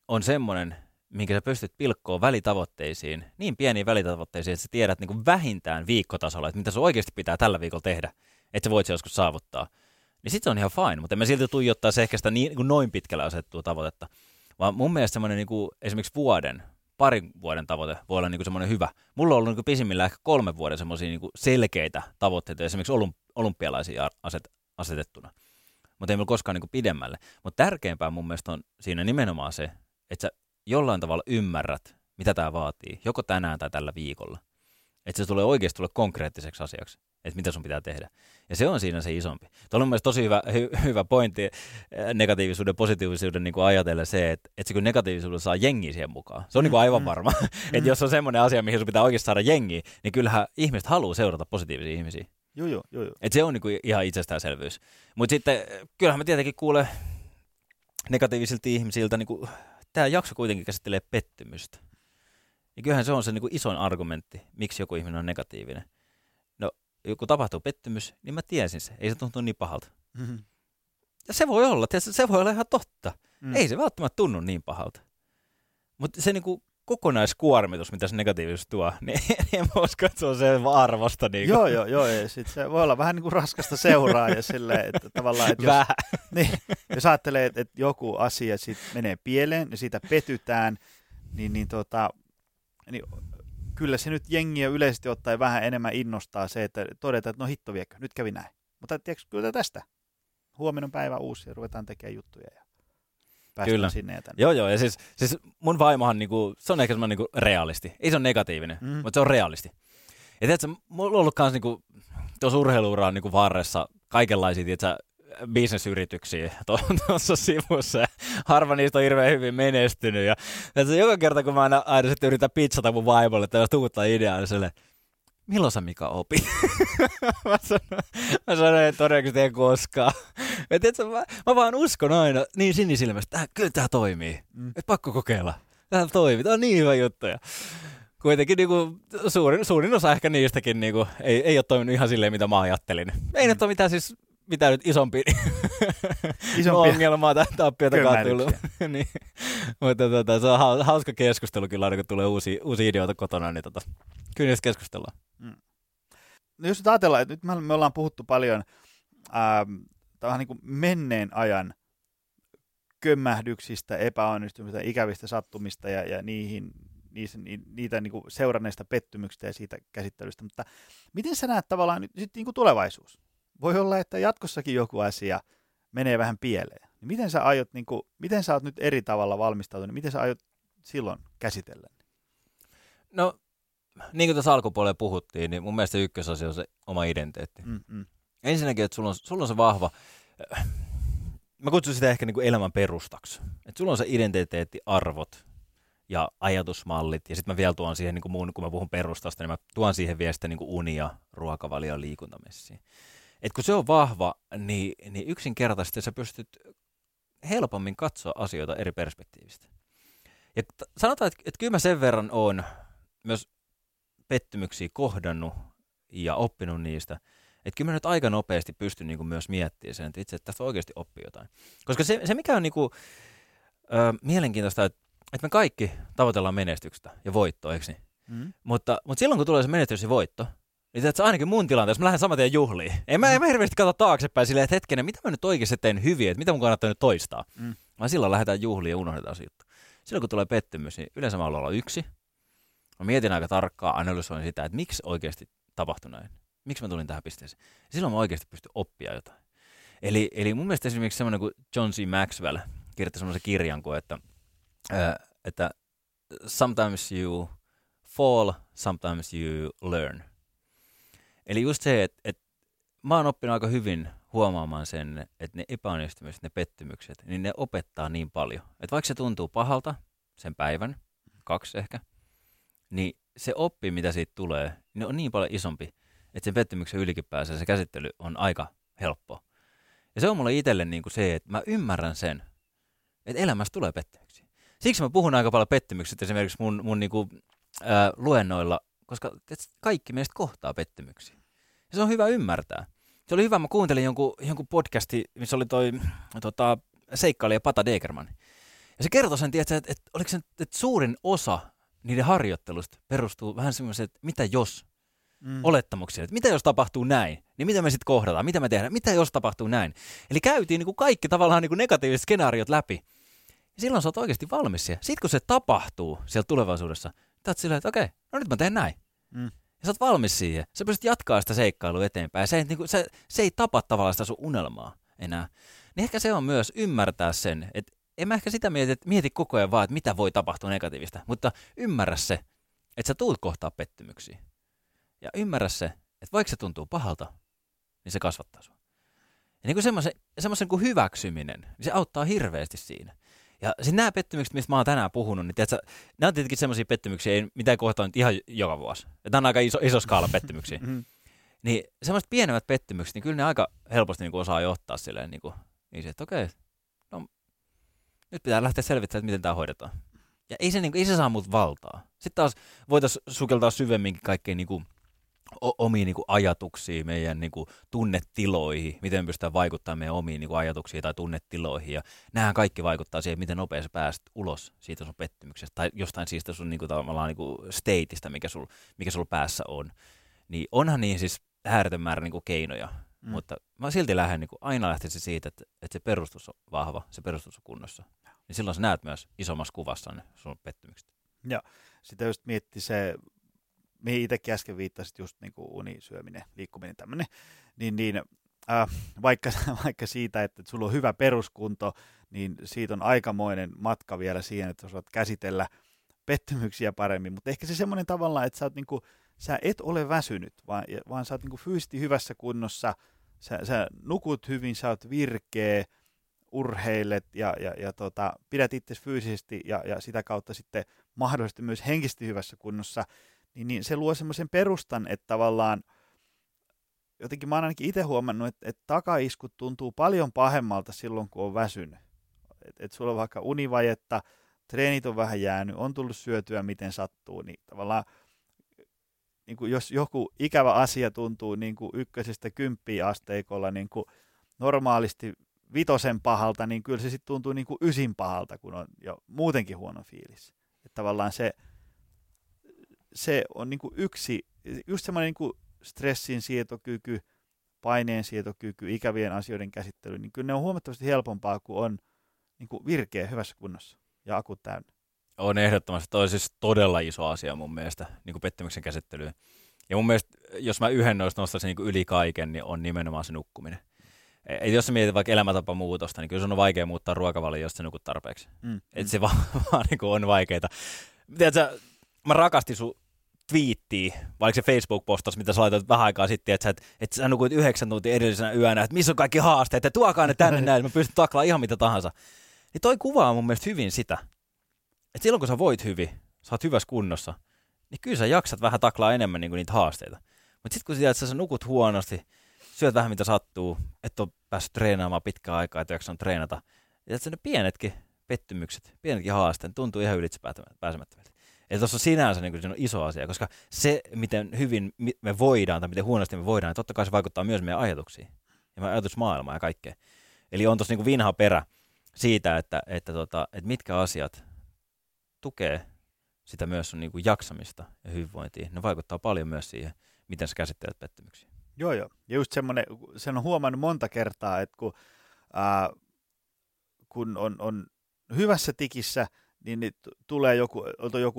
on semmoinen, minkä sä pystyt pilkkoon välitavoitteisiin, niin pieniin välitavoitteisiin, että sä tiedät niin kuin vähintään viikkotasolla, että mitä sun oikeasti pitää tällä viikolla tehdä, että sä voit se joskus saavuttaa. Niin sit se on ihan fine, mutta en mä silti tuijottaisi ehkä sitä niin noin pitkällä asettua tavoitetta. Vaan mun mielestä semmoinen niin kuin esimerkiksi parin vuoden tavoite voi olla niin kuin semmoinen hyvä. Mulla on ollut niin kuin pisimmillä ehkä 3 vuoden semmoisia niin kuin selkeitä tavoitteita, esimerkiksi olympialaisia asetettuna. Mutta ei mulla koskaan niin kuin pidemmälle. Mutta tärkeämpää mun mielestä on siinä nimenomaan se, että sä jollain tavalla ymmärrät, mitä tää vaatii, joko tänään tai tällä viikolla. Että se tulee oikeasti konkreettiseksi asiaksi, että mitä sun pitää tehdä. Ja se on siinä se isompi. Tuo on mielestäni tosi hyvä pointti negatiivisuuden ja positiivisuuden niin kuin ajatella se, että se kun negatiivisuudella saa jengiä siihen mukaan. Se on niin kuin aivan varma. Että jos on semmoinen asia, mihin sun pitää oikeasti saada jengiä, niin kyllähän ihmiset haluaa seurata positiivisia ihmisiä. Joo. Että se on niin kuin ihan itsestäänselvyys. Mutta sitten kyllähän mä tietenkin kuulen negatiivisilta ihmisiltä, niin kuin tämä jakso kuitenkin käsittelee pettymystä. Ja kyllähän se on se niin kuin isoin argumentti, miksi joku ihminen on negatiivinen. No, kun tapahtuu pettymys, niin mä tiesin se. Ei se tuntu niin pahalta. Mm-hmm. Ja se voi olla ihan totta. Mm. Ei se välttämättä tunnu niin pahalta. Mutta se niin kuin kokonaiskuormitus, mitä se negatiivisuus tuo, niin en mä usko, että se on sen arvosta. Niin joo. Ja sit se voi olla vähän niin kuin raskasta seuraa ja silleen, että tavallaan, että jos ajattelee, että joku asia sit menee pieleen ja siitä petytään, niin kyllä se nyt jengiä yleisesti ottaen vähän enemmän innostaa se, että todetaan, että no hitto viekö, nyt kävi näin. Mutta tiedätkö, kyllä tästä. Huomenna on päivä uusi ja ruvetaan tekemään juttuja ja päästään kyllä sinne ja tänne. Joo, ja siis mun vaimohan, niinku, se on ehkä semmoinen niinku realisti. Ei se ole negatiivinen, mutta se on realisti. Ja tiedätkö, mulla on ollut kans niinku, tuossa urheiluuraan niinku varressa kaikenlaisia, tiedätkö, bisnesyrityksiä tuossa sivussa ja harva niistä on hirveän hyvin menestynyt. Ja joka kerta, kun mä aina sitten yritän pitchata mun vaimolle tällaista uutta ideaa, niin silleen, milloin sä Mika opit? mä sanoin, että todennäköisesti ei koskaan. Ja tiiätkö, mä vaan uskon aina niin sinisilmästä, että kyllä tää toimii. Et pakko kokeilla. Tää toimii, tää on niin hyvä juttu. Ja kuitenkin niinku, suurin osa ehkä niistäkin niinku, ei ole toiminut ihan silleen, mitä mä ajattelin. Ei nyt ole mitään siis mitä nyt isompi ongelmaa tai tappiota tullut. Niin. Mutta se on hauska keskustelu kyllä aina, kun tulee uusia ideoita kotona, niin kyllä niistä keskustellaan. Mm. No jos nyt ajatellaan, että nyt me ollaan puhuttu paljon niin kuin menneen ajan kömmähdyksistä, epäonnistumista, ikävistä sattumista ja niitä niin kuin seuranneista pettymyksistä ja siitä käsittelystä, mutta miten sä näet tavallaan nyt sitten niin kuin tulevaisuus? Voi olla, että jatkossakin joku asia menee vähän pieleen. Miten sä oot nyt eri tavalla valmistautunut? Miten sä aiot silloin käsitellä? No, niin kuin tässä alkupuolella puhuttiin, niin mun mielestä ykkösasia on se oma identiteetti. Mm-mm. Ensinnäkin, että sulla on se vahva, mä kutsun sitä ehkä niin kuin elämän perustaksi. Että sulla on se identiteetti, arvot ja ajatusmallit. Ja sitten mä vielä tuon siihen, niin kuin mun, kun mä puhun perustasta, niin mä tuon siihen vielä sitä niin kuin unia, ruokavalioa, liikuntamessiin. Et kun se on vahva, niin yksinkertaisesti sä pystyt helpommin katsoa asioita eri perspektiivistä. Ja sanotaan, että kyllä mä sen verran oon myös pettymyksiä kohdannut ja oppinut niistä, että kyllä mä nyt aika nopeasti pystyn niinku myös miettimään sen, että itse että tästä oikeasti oppii jotain. Koska se mikä on niinku, mielenkiintoista, että me kaikki tavoitellaan menestystä ja voittoa, eikö niin? Mm-hmm. Mutta silloin, kun tulee se menestys ja voitto, niin että ainakin mun tilanteessa mä lähden saman tien juhliin. En mä hirveästi katso taaksepäin silleen, että hetkinen, mitä mä nyt oikeasti teen hyviä, että mitä mun kannattaa nyt toistaa. Mm. Vaan silloin lähdetään juhliin ja unohdetaan se juttu. Silloin, kun tulee pettymys, niin yleensä mä haluan olla yksi. Mä mietin aika tarkkaan, analysoin sitä, että miksi oikeasti tapahtui näin. Miksi mä tulin tähän pisteeseen. Silloin mä oikeasti pystyn oppia jotain. Eli mun mielestä esimerkiksi semmoinen kuin John C. Maxwell kirjoitti semmoisen kirjan kuin, että sometimes you fall, sometimes you learn. Eli just se, että mä oon oppinut aika hyvin huomaamaan sen, että ne epäonnistumiset, ne pettymykset, niin ne opettaa niin paljon. Että vaikka se tuntuu pahalta sen päivän, 2 ehkä, niin se oppi, mitä siitä tulee, niin on niin paljon isompi, että sen pettymyksen ylikin pääsee, se käsittely on aika helppoa. Ja se on mulle itselle niin kuin se, että mä ymmärrän sen, että elämässä tulee pettymyksiä. Siksi mä puhun aika paljon pettymyksistä esimerkiksi mun niin kuin, luennoilla, koska kaikki meistä kohtaa pettymyksiä. Ja se on hyvä ymmärtää. Se oli hyvä, mä kuuntelin jonkun podcasti, missä oli toi seikkailija Pata Dekerman. Ja se kertoi sen, tiedätkö, että suurin osa niiden harjoittelusta perustuu vähän semmoiseen, että mitä jos olettamuksia, että mitä jos tapahtuu näin, niin mitä me sitten kohdataan, mitä me tehdään, mitä jos tapahtuu näin. Eli käytiin niin kuin kaikki tavallaan niin kuin negatiiviset skenaariot läpi. Ja silloin sä oot oikeasti valmis siihen. Sitten kun se tapahtuu siellä tulevaisuudessa, sä oot silleen, että okei, no nyt mä teen näin. Mm. Ja sä oot valmis siihen. Sä pystyt jatkaa sitä seikkailua eteenpäin. Se ei tapa tavallaan sitä sun unelmaa enää. Niin ehkä se on myös ymmärtää sen, että en mä ehkä sitä mieti koko ajan vaan, että mitä voi tapahtua negatiivista, mutta ymmärrä se, että sä tuut kohtaa pettymyksiä. Ja ymmärrä se, että vaikka se tuntuu pahalta, niin se kasvattaa sua. Ja niin semmoisen kuin hyväksyminen, niin se auttaa hirveästi siinä. Ja siis nämä pettymykset, mistä mä oon tänään puhunut, niin tiedätkö, nämä on tietenkin semmoisia pettymyksiä, ei mitään kohtaa nyt ihan joka vuosi. Ja tämä on aika iso skaala pettymyksiä. Niin semmoiset pienemmät pettymykset, niin kyllä ne aika helposti niin kuin osaa johtaa silleen, niin se, että okei, no, nyt pitää lähteä selvittämään, että miten tämä hoidetaan. Ja ei se saa mut valtaa. Sitten taas voitaisiin sukeltaa syvemminkin kaikkeen niin kuin omiin niin kuin ajatuksiin, meidän niin kuin tunnetiloihin, miten me pystytään vaikuttamaan meidän omiin niin kuin ajatuksiin tai tunnetiloihin. Ja nämä kaikki vaikuttaa siihen, miten nopeasti pääset ulos siitä sun pettymyksestä tai jostain siitä sun niin kuin, tavallaan niin kuin stateista, mikä sulla päässä on. Niin onhan niin siis ääretön määrä niin kuin keinoja, mutta mä silti lähden niin kuin aina lähtisin siitä, että se perustus on vahva, se perustus on kunnossa. Niin silloin sä näet myös isommassa kuvassa ne sun pettymykset. Ja sitä just mietti se, mihin itsekin äsken viittasit, just niin kuin unisyöminen, liikkuminen, tämmöinen, vaikka siitä, että sulla on hyvä peruskunto, niin siitä on aikamoinen matka vielä siihen, että osaat käsitellä pettymyksiä paremmin, mutta ehkä se semmoinen tavallaan, että sä et ole väsynyt, vaan sä oot niin kuin fyysisesti hyvässä kunnossa, sä nukut hyvin, sä oot virkeä, urheilet ja pidät itsesi fyysisesti ja sitä kautta sitten mahdollisesti myös henkisesti hyvässä kunnossa, niin se luo semmoisen perustan, että tavallaan jotenkin mä oon ainakin itse huomannut, että takaiskut tuntuu paljon pahemmalta silloin, kun on väsynyt. Että sulla on vaikka univajetta, treenit on vähän jäänyt, on tullut syötyä, miten sattuu, niin tavallaan niin kuin jos joku ikävä asia tuntuu niin kuin 1–10 asteikolla niin kuin normaalisti 5 pahalta, niin kyllä se sitten tuntuu niin kuin 9 pahalta, kun on jo muutenkin huono fiilis. Että tavallaan se on niin kuin yksi, just semmoinen niin kuin stressin sietokyky, paineen sietokyky, ikävien asioiden käsittely, niin kyllä ne on huomattavasti helpompaa, kun on niin kuin virkeä, hyvässä kunnossa ja akut täynnä. On ehdottomasti. Toi on siis todella iso asia mun mielestä, niin kuin pettymyksen käsittelyyn. Ja mun mielestä, jos mä yhden noista nostaisin niin kuin yli kaiken, niin on nimenomaan se nukkuminen. Et jos sä mietit vaikka elämäntapamuutosta, niin kyllä se on vaikea muuttaa ruokavalio, jos sä nukut tarpeeksi. Että se vaan niin kuin on vaikeeta. Tiedätkö, mä rakastin sun twiittiin, vaikka se Facebook-postaus, mitä sä laitoit vähän aikaa sitten, että sä nukuit 9 tuntia edellisenä yönä, että missä on kaikki haasteet, ja tuokaa ne tänne näin, mä pystyn taklaamaan ihan mitä tahansa. Niin toi kuvaa mun mielestä hyvin sitä, että silloin kun sä voit hyvin, sä oot hyvässä kunnossa, niin kyllä sä jaksat vähän taklaa enemmän niin kuin niitä haasteita. Mutta sitten kun sä nukut huonosti, syöt vähän mitä sattuu, et ole päässyt treenaamaan pitkään aikaa, et jaksanut treenata, ja ne pienetkin pettymykset, pienetkin haasteet tuntuu ihan ylitsepääsemättömiltä. Eli tuossa on sinänsä niin se on iso asia, koska se, miten hyvin me voidaan tai miten huonosti me voidaan, niin totta kai se vaikuttaa myös meidän ajatuksiin ja meidän ajatusmaailmaan ja kaikkeen. Eli on tuossa niin vinha perä siitä, että mitkä asiat tukee sitä myös on niin kuin jaksamista ja hyvinvointia. Ne vaikuttaa paljon myös siihen, miten sä käsittelet pettymyksiä. Joo. Ja just semmoinen, sen on huomannut monta kertaa, että kun on hyvässä tikissä, niin tulee joku,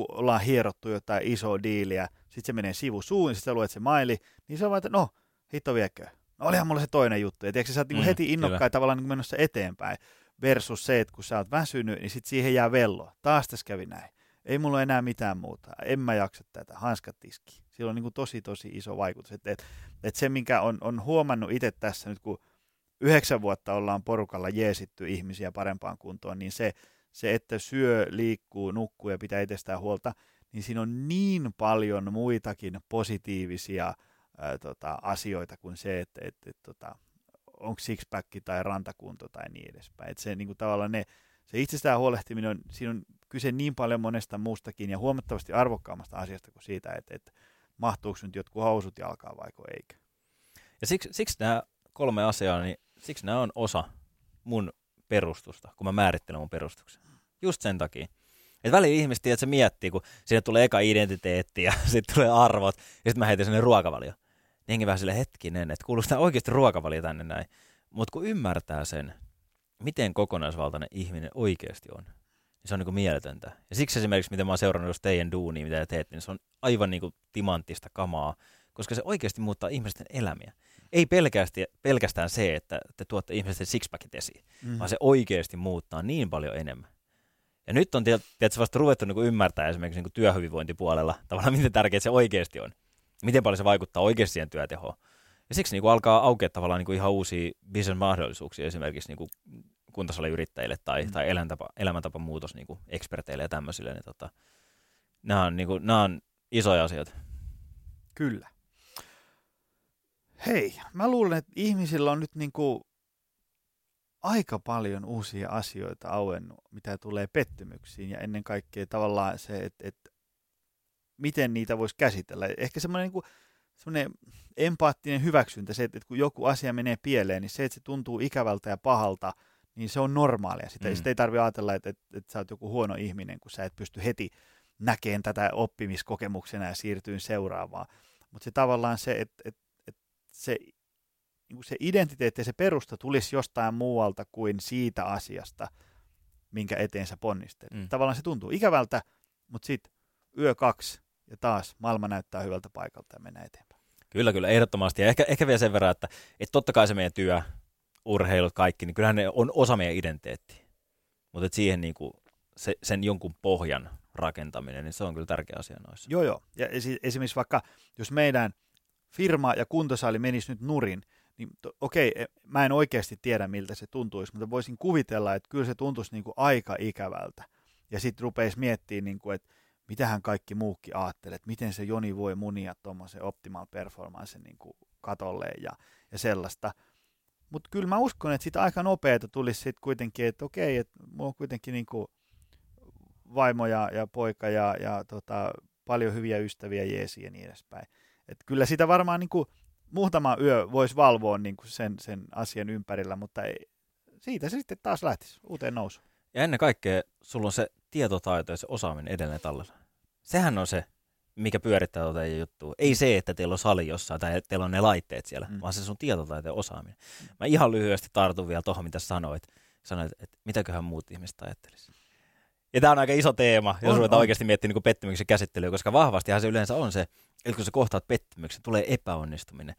ollaan hierottu jotain isoa diiliä, sitten se menee sivusuun, sitten luet se maili, niin se on vaan, että no, hitto viekö. No olihan mulla se toinen juttu. Ja tiedätkö, sä oot niin heti innokkaan tavallaan niin menossa eteenpäin. Versus se, että kun sä oot väsynyt, niin sitten siihen jää velloa. Taas tässä kävi näin. Ei mulla enää mitään muuta. En mä jaksa tätä. Hanskat tiski. Sillä on niin kuin tosi iso vaikutus. Et se, minkä on huomannut itse tässä nyt, kun 9 vuotta ollaan porukalla jeesitty ihmisiä parempaan kuntoon, niin se, että syö, liikkuu, nukkuu ja pitää itsestään huolta, niin siinä on niin paljon muitakin positiivisia asioita kuin se, että onko sixpacki tai rantakunto tai niin edespäin. Et se, niin kuin tavallaan se itsestään huolehtiminen, siinä on kyse niin paljon monesta muustakin ja huomattavasti arvokkaammasta asiasta kuin siitä, että mahtuuko nyt jotkut housut jalkaan vaiko eikä. Ja siksi nämä 3 asiaa, niin siksi nämä on osa mun perustusta, kun mä määrittelen mun perustuksen. Just sen takia. Että väliin ihmiset, että se miettii, kun sinne tulee eka identiteetti ja sitten tulee arvot ja sitten mä heitän sinne ruokavalio. Niinkin vähän sille hetkinen, että kuulostaa oikeasti ruokavalio tänne näin. Mutta kun ymmärtää sen, miten kokonaisvaltainen ihminen oikeasti on, niin se on niin kuin mieletöntä. Ja siksi esimerkiksi, miten mä oon seurannut jos teidän duunia, mitä te teette, niin se on aivan niin kuin timanttista kamaa, koska se oikeasti muuttaa ihmisten elämiä. Ei pelkästään se, että te tuotte ihmisten sixpackin esiin, vaan se oikeasti muuttaa niin paljon enemmän. Ja nyt on tietysti vasta ruvettu niin kuin ymmärtää esimerkiksi niin kuin työhyvinvointipuolella tavallaan, miten tärkeää se oikeasti on. Miten paljon se vaikuttaa oikeasti siihen työtehoon. Ja siksi niin kuin alkaa aukea tavallaan niin kuin ihan uusia business-mahdollisuuksia esimerkiksi niin kuin kuntasaliyrittäjille tai elämäntapamuutos niin kuin eksperteille ja tämmöisille. Niin nämä on isoja asioita. Kyllä. Hei, mä luulen, että ihmisillä on nyt niin kuin aika paljon uusia asioita auennut, mitä tulee pettymyksiin ja ennen kaikkea tavallaan se, että miten niitä voisi käsitellä. Ehkä semmoinen niin empaattinen hyväksyntä, se, että kun joku asia menee pieleen, niin se, että se tuntuu ikävältä ja pahalta, niin se on normaalia. Sitä ei tarvitse ajatella, että sä oot joku huono ihminen, kun sä et pysty heti näkemään tätä oppimiskokemuksena ja siirtyyn seuraavaan. Mutta se tavallaan se, että se identiteetti ja se perusta tulisi jostain muualta kuin siitä asiasta, minkä eteen sä ponnistelet. Tavallaan se tuntuu ikävältä, mutta sitten 2 yötä ja taas maailma näyttää hyvältä paikalta ja mennään eteenpäin. Kyllä, ehdottomasti. Ja ehkä vielä sen verran, että totta kai se meidän työ, urheilut, kaikki, niin kyllähän ne on osa meidän identiteettiä. Mutta siihen niin kuin sen jonkun pohjan rakentaminen, niin se on kyllä tärkeä asia noissa. Joo. Ja esimerkiksi vaikka, jos meidän firma ja kuntosali menisi nyt nurin, niin okei, mä en oikeasti tiedä, miltä se tuntuisi, mutta voisin kuvitella, että kyllä se tuntuisi niin kuin aika ikävältä. Ja sitten rupeisi miettimään, niin kuin, että mitähän kaikki muukin ajattelee, että miten se Joni voi munia tuommoisen optimal performancen niin kuin katolleen ja sellaista. Mutta kyllä mä uskon, että siitä aika nopeata tulisi sitten kuitenkin, että okei, että mulla on kuitenkin niin kuin vaimo ja poika ja paljon hyviä ystäviä, jeesiä ja niin edespäin. Et kyllä sitä varmaan niin kuin muutama yö voisi valvoa niin kuin sen asian ympärillä, mutta ei, siitä se sitten taas lähtisi uuteen nousuun. Ja ennen kaikkea sulla on se tietotaito ja se osaaminen edelleen tallella. Sehän on se, mikä pyörittää tuota juttua. Ei se, että teillä on sali jossain tai teillä on ne laitteet siellä, vaan se sun tietotaito ja osaaminen. Mä ihan lyhyesti tartun vielä tuohon, mitä sanoit, että mitäköhän muut ihmiset ajattelisi. Ja tämä on aika iso teema, jos ruvetaan oikeasti miettimään niin pettymyksen käsittelyä, koska vahvastihan se yleensä on se, että kun sä kohtaat pettymyksen, tulee epäonnistuminen.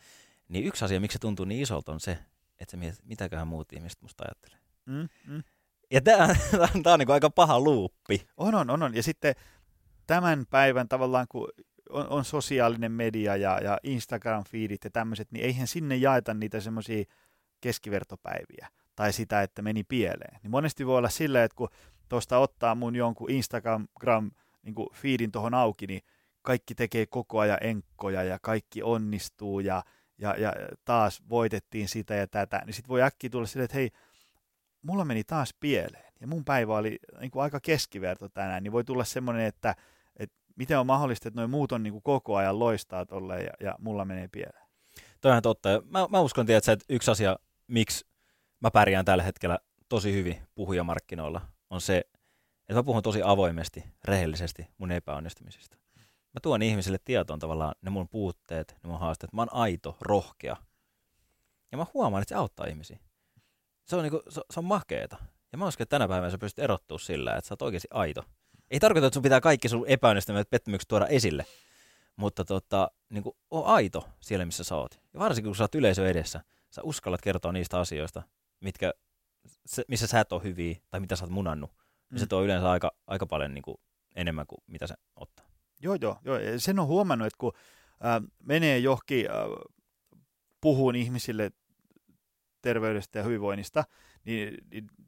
Niin yksi asia, miksi se tuntuu niin isolta, on se, että sä mietit, mitäköhän muut ihmiset musta ajattelee. Ja tämä on niin kuin aika paha luuppi. On. Ja sitten tämän päivän tavallaan, kun on sosiaalinen media ja Instagram-fiidit ja tämmöiset, niin eihän sinne jaeta niitä semmoisia keskivertopäiviä tai sitä, että meni pieleen. Niin monesti voi olla sillä, että kun tuosta ottaa mun jonkun Instagram-fiidin niin tuohon auki, niin kaikki tekee koko ajan enkkoja ja kaikki onnistuu ja taas voitettiin sitä ja tätä. Niin sitten voi äkkiä tulla silleen, että hei, mulla meni taas pieleen ja mun päivä oli niin kuin aika keskiverto tänään, niin voi tulla semmoinen, että miten on mahdollista, että noi muut on niin kuin koko ajan loistaa tolleen ja mulla menee pieleen. Toihan totta. Mä uskon, tiedätkö, että yksi asia, miksi mä pärjään tällä hetkellä tosi hyvin puhujamarkkinoilla, on se, että mä puhun tosi avoimesti, rehellisesti mun epäonnistumisista. Mä tuon ihmisille tietoon tavallaan ne mun puutteet, ne mun haasteet. Mä oon aito, rohkea. Ja mä huomaan, että se auttaa ihmisiä. Se on makeeta. Ja mä uskon, että tänä päivänä sä pystyt erottumaan sillä, että sä oot oikeasti aito. Ei tarkoita, että sun pitää kaikki sun epäonnistumiset pettymykset tuoda esille. Mutta niin kuin, oo aito siellä, missä sä oot. Ja varsinkin, kun sä oot yleisö edessä, sä uskallat kertoa niistä asioista, missä sä et ole hyviä tai mitä sä oot munannut. Ja se tuo yleensä aika paljon niin kuin, enemmän kuin mitä se ottaa. Joo. Sen on huomannut, että kun menee johonkin, puhuun ihmisille terveydestä ja hyvinvoinnista, niin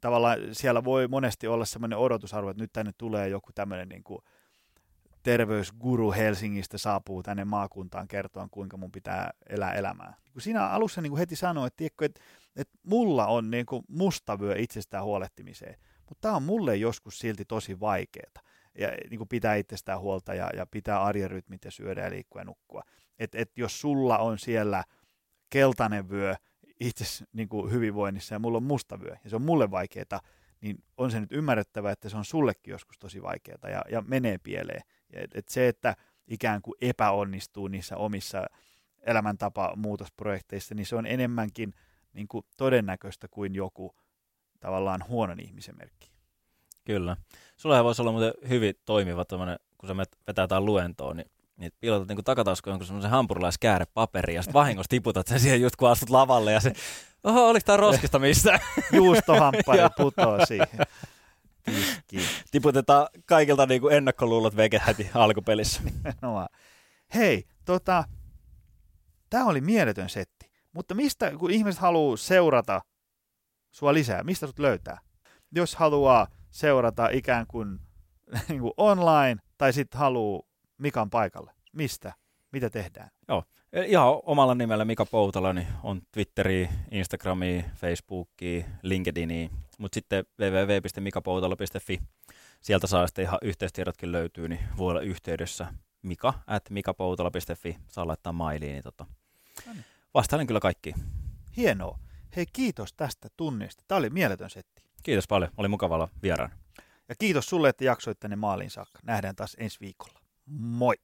tavallaan siellä voi monesti olla sellainen odotusarvo, että nyt tänne tulee joku tämmöinen niin kuin terveysguru Helsingistä saapuu tänne maakuntaan kertoa, kuinka mun pitää elää elämää. Siinä alussa niin kuin heti sanoi, että mulla on niin kuin mustavyö itsestään huolehtimiseen, mutta tämä on mulle joskus silti tosi vaikeaa. Ja niin kuin pitää itsestään huolta ja pitää arjen rytmit ja syödä ja liikkua ja nukkua. Et jos sulla on siellä keltainen vyö itse niin kuin hyvinvoinnissa ja mulla on musta vyö ja se on mulle vaikeaa, niin on se nyt ymmärrettävä, että se on sullekin joskus tosi vaikeaa ja menee pieleen. Se, että ikään kuin epäonnistuu niissä omissa elämäntapamuutosprojekteissa, niin se on enemmänkin niin kuin todennäköistä kuin joku tavallaan huonon ihmisen merkki. Kyllä. Sullahan voisi olla muuten hyvin toimiva tämmöinen, kun sä vetää jotain luentoon, niin piilotat niin takataskuun jonkun semmoisen hampurilaiskääre paperiin ja sitten vahingossa tiputat sen siihen just kun astut lavalle ja se, oho, oliko tää roskista missään? Juustohamppari putoo siihen. Tiski. Tiputetaan kaikilta niin kuin ennakkoluulot veke heti alkupelissä. No. Hei, tää oli mieletön setti, mutta mistä, kun ihmiset haluaa seurata sua lisää, mistä sut löytää? Jos haluaa seurata ikään kuin, online tai sitten haluaa Mikan paikalle. Mistä? Mitä tehdään? Joo, ihan omalla nimellä Mika Poutala niin on Twitteriä, Instagramia, Facebookia, LinkedInia, mutta sitten www.mikapoutala.fi. Sieltä saa sitten ihan yhteystiedotkin löytyy, niin voi olla yhteydessä mika@mikapoutala.fi. Saa laittaa mailiin, niin vastailen kyllä kaikkiin. Hienoa. Hei, kiitos tästä tunnista. Tämä oli mieletön setti. Kiitos paljon. Oli mukava olla vieraana. Ja kiitos sulle, että jaksoit tänne maaliin saakka. Nähdään taas ensi viikolla. Moi!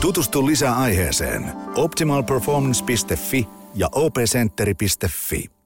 Tutustu lisää aiheeseen optimalperformance.fi ja opcenteri.fi.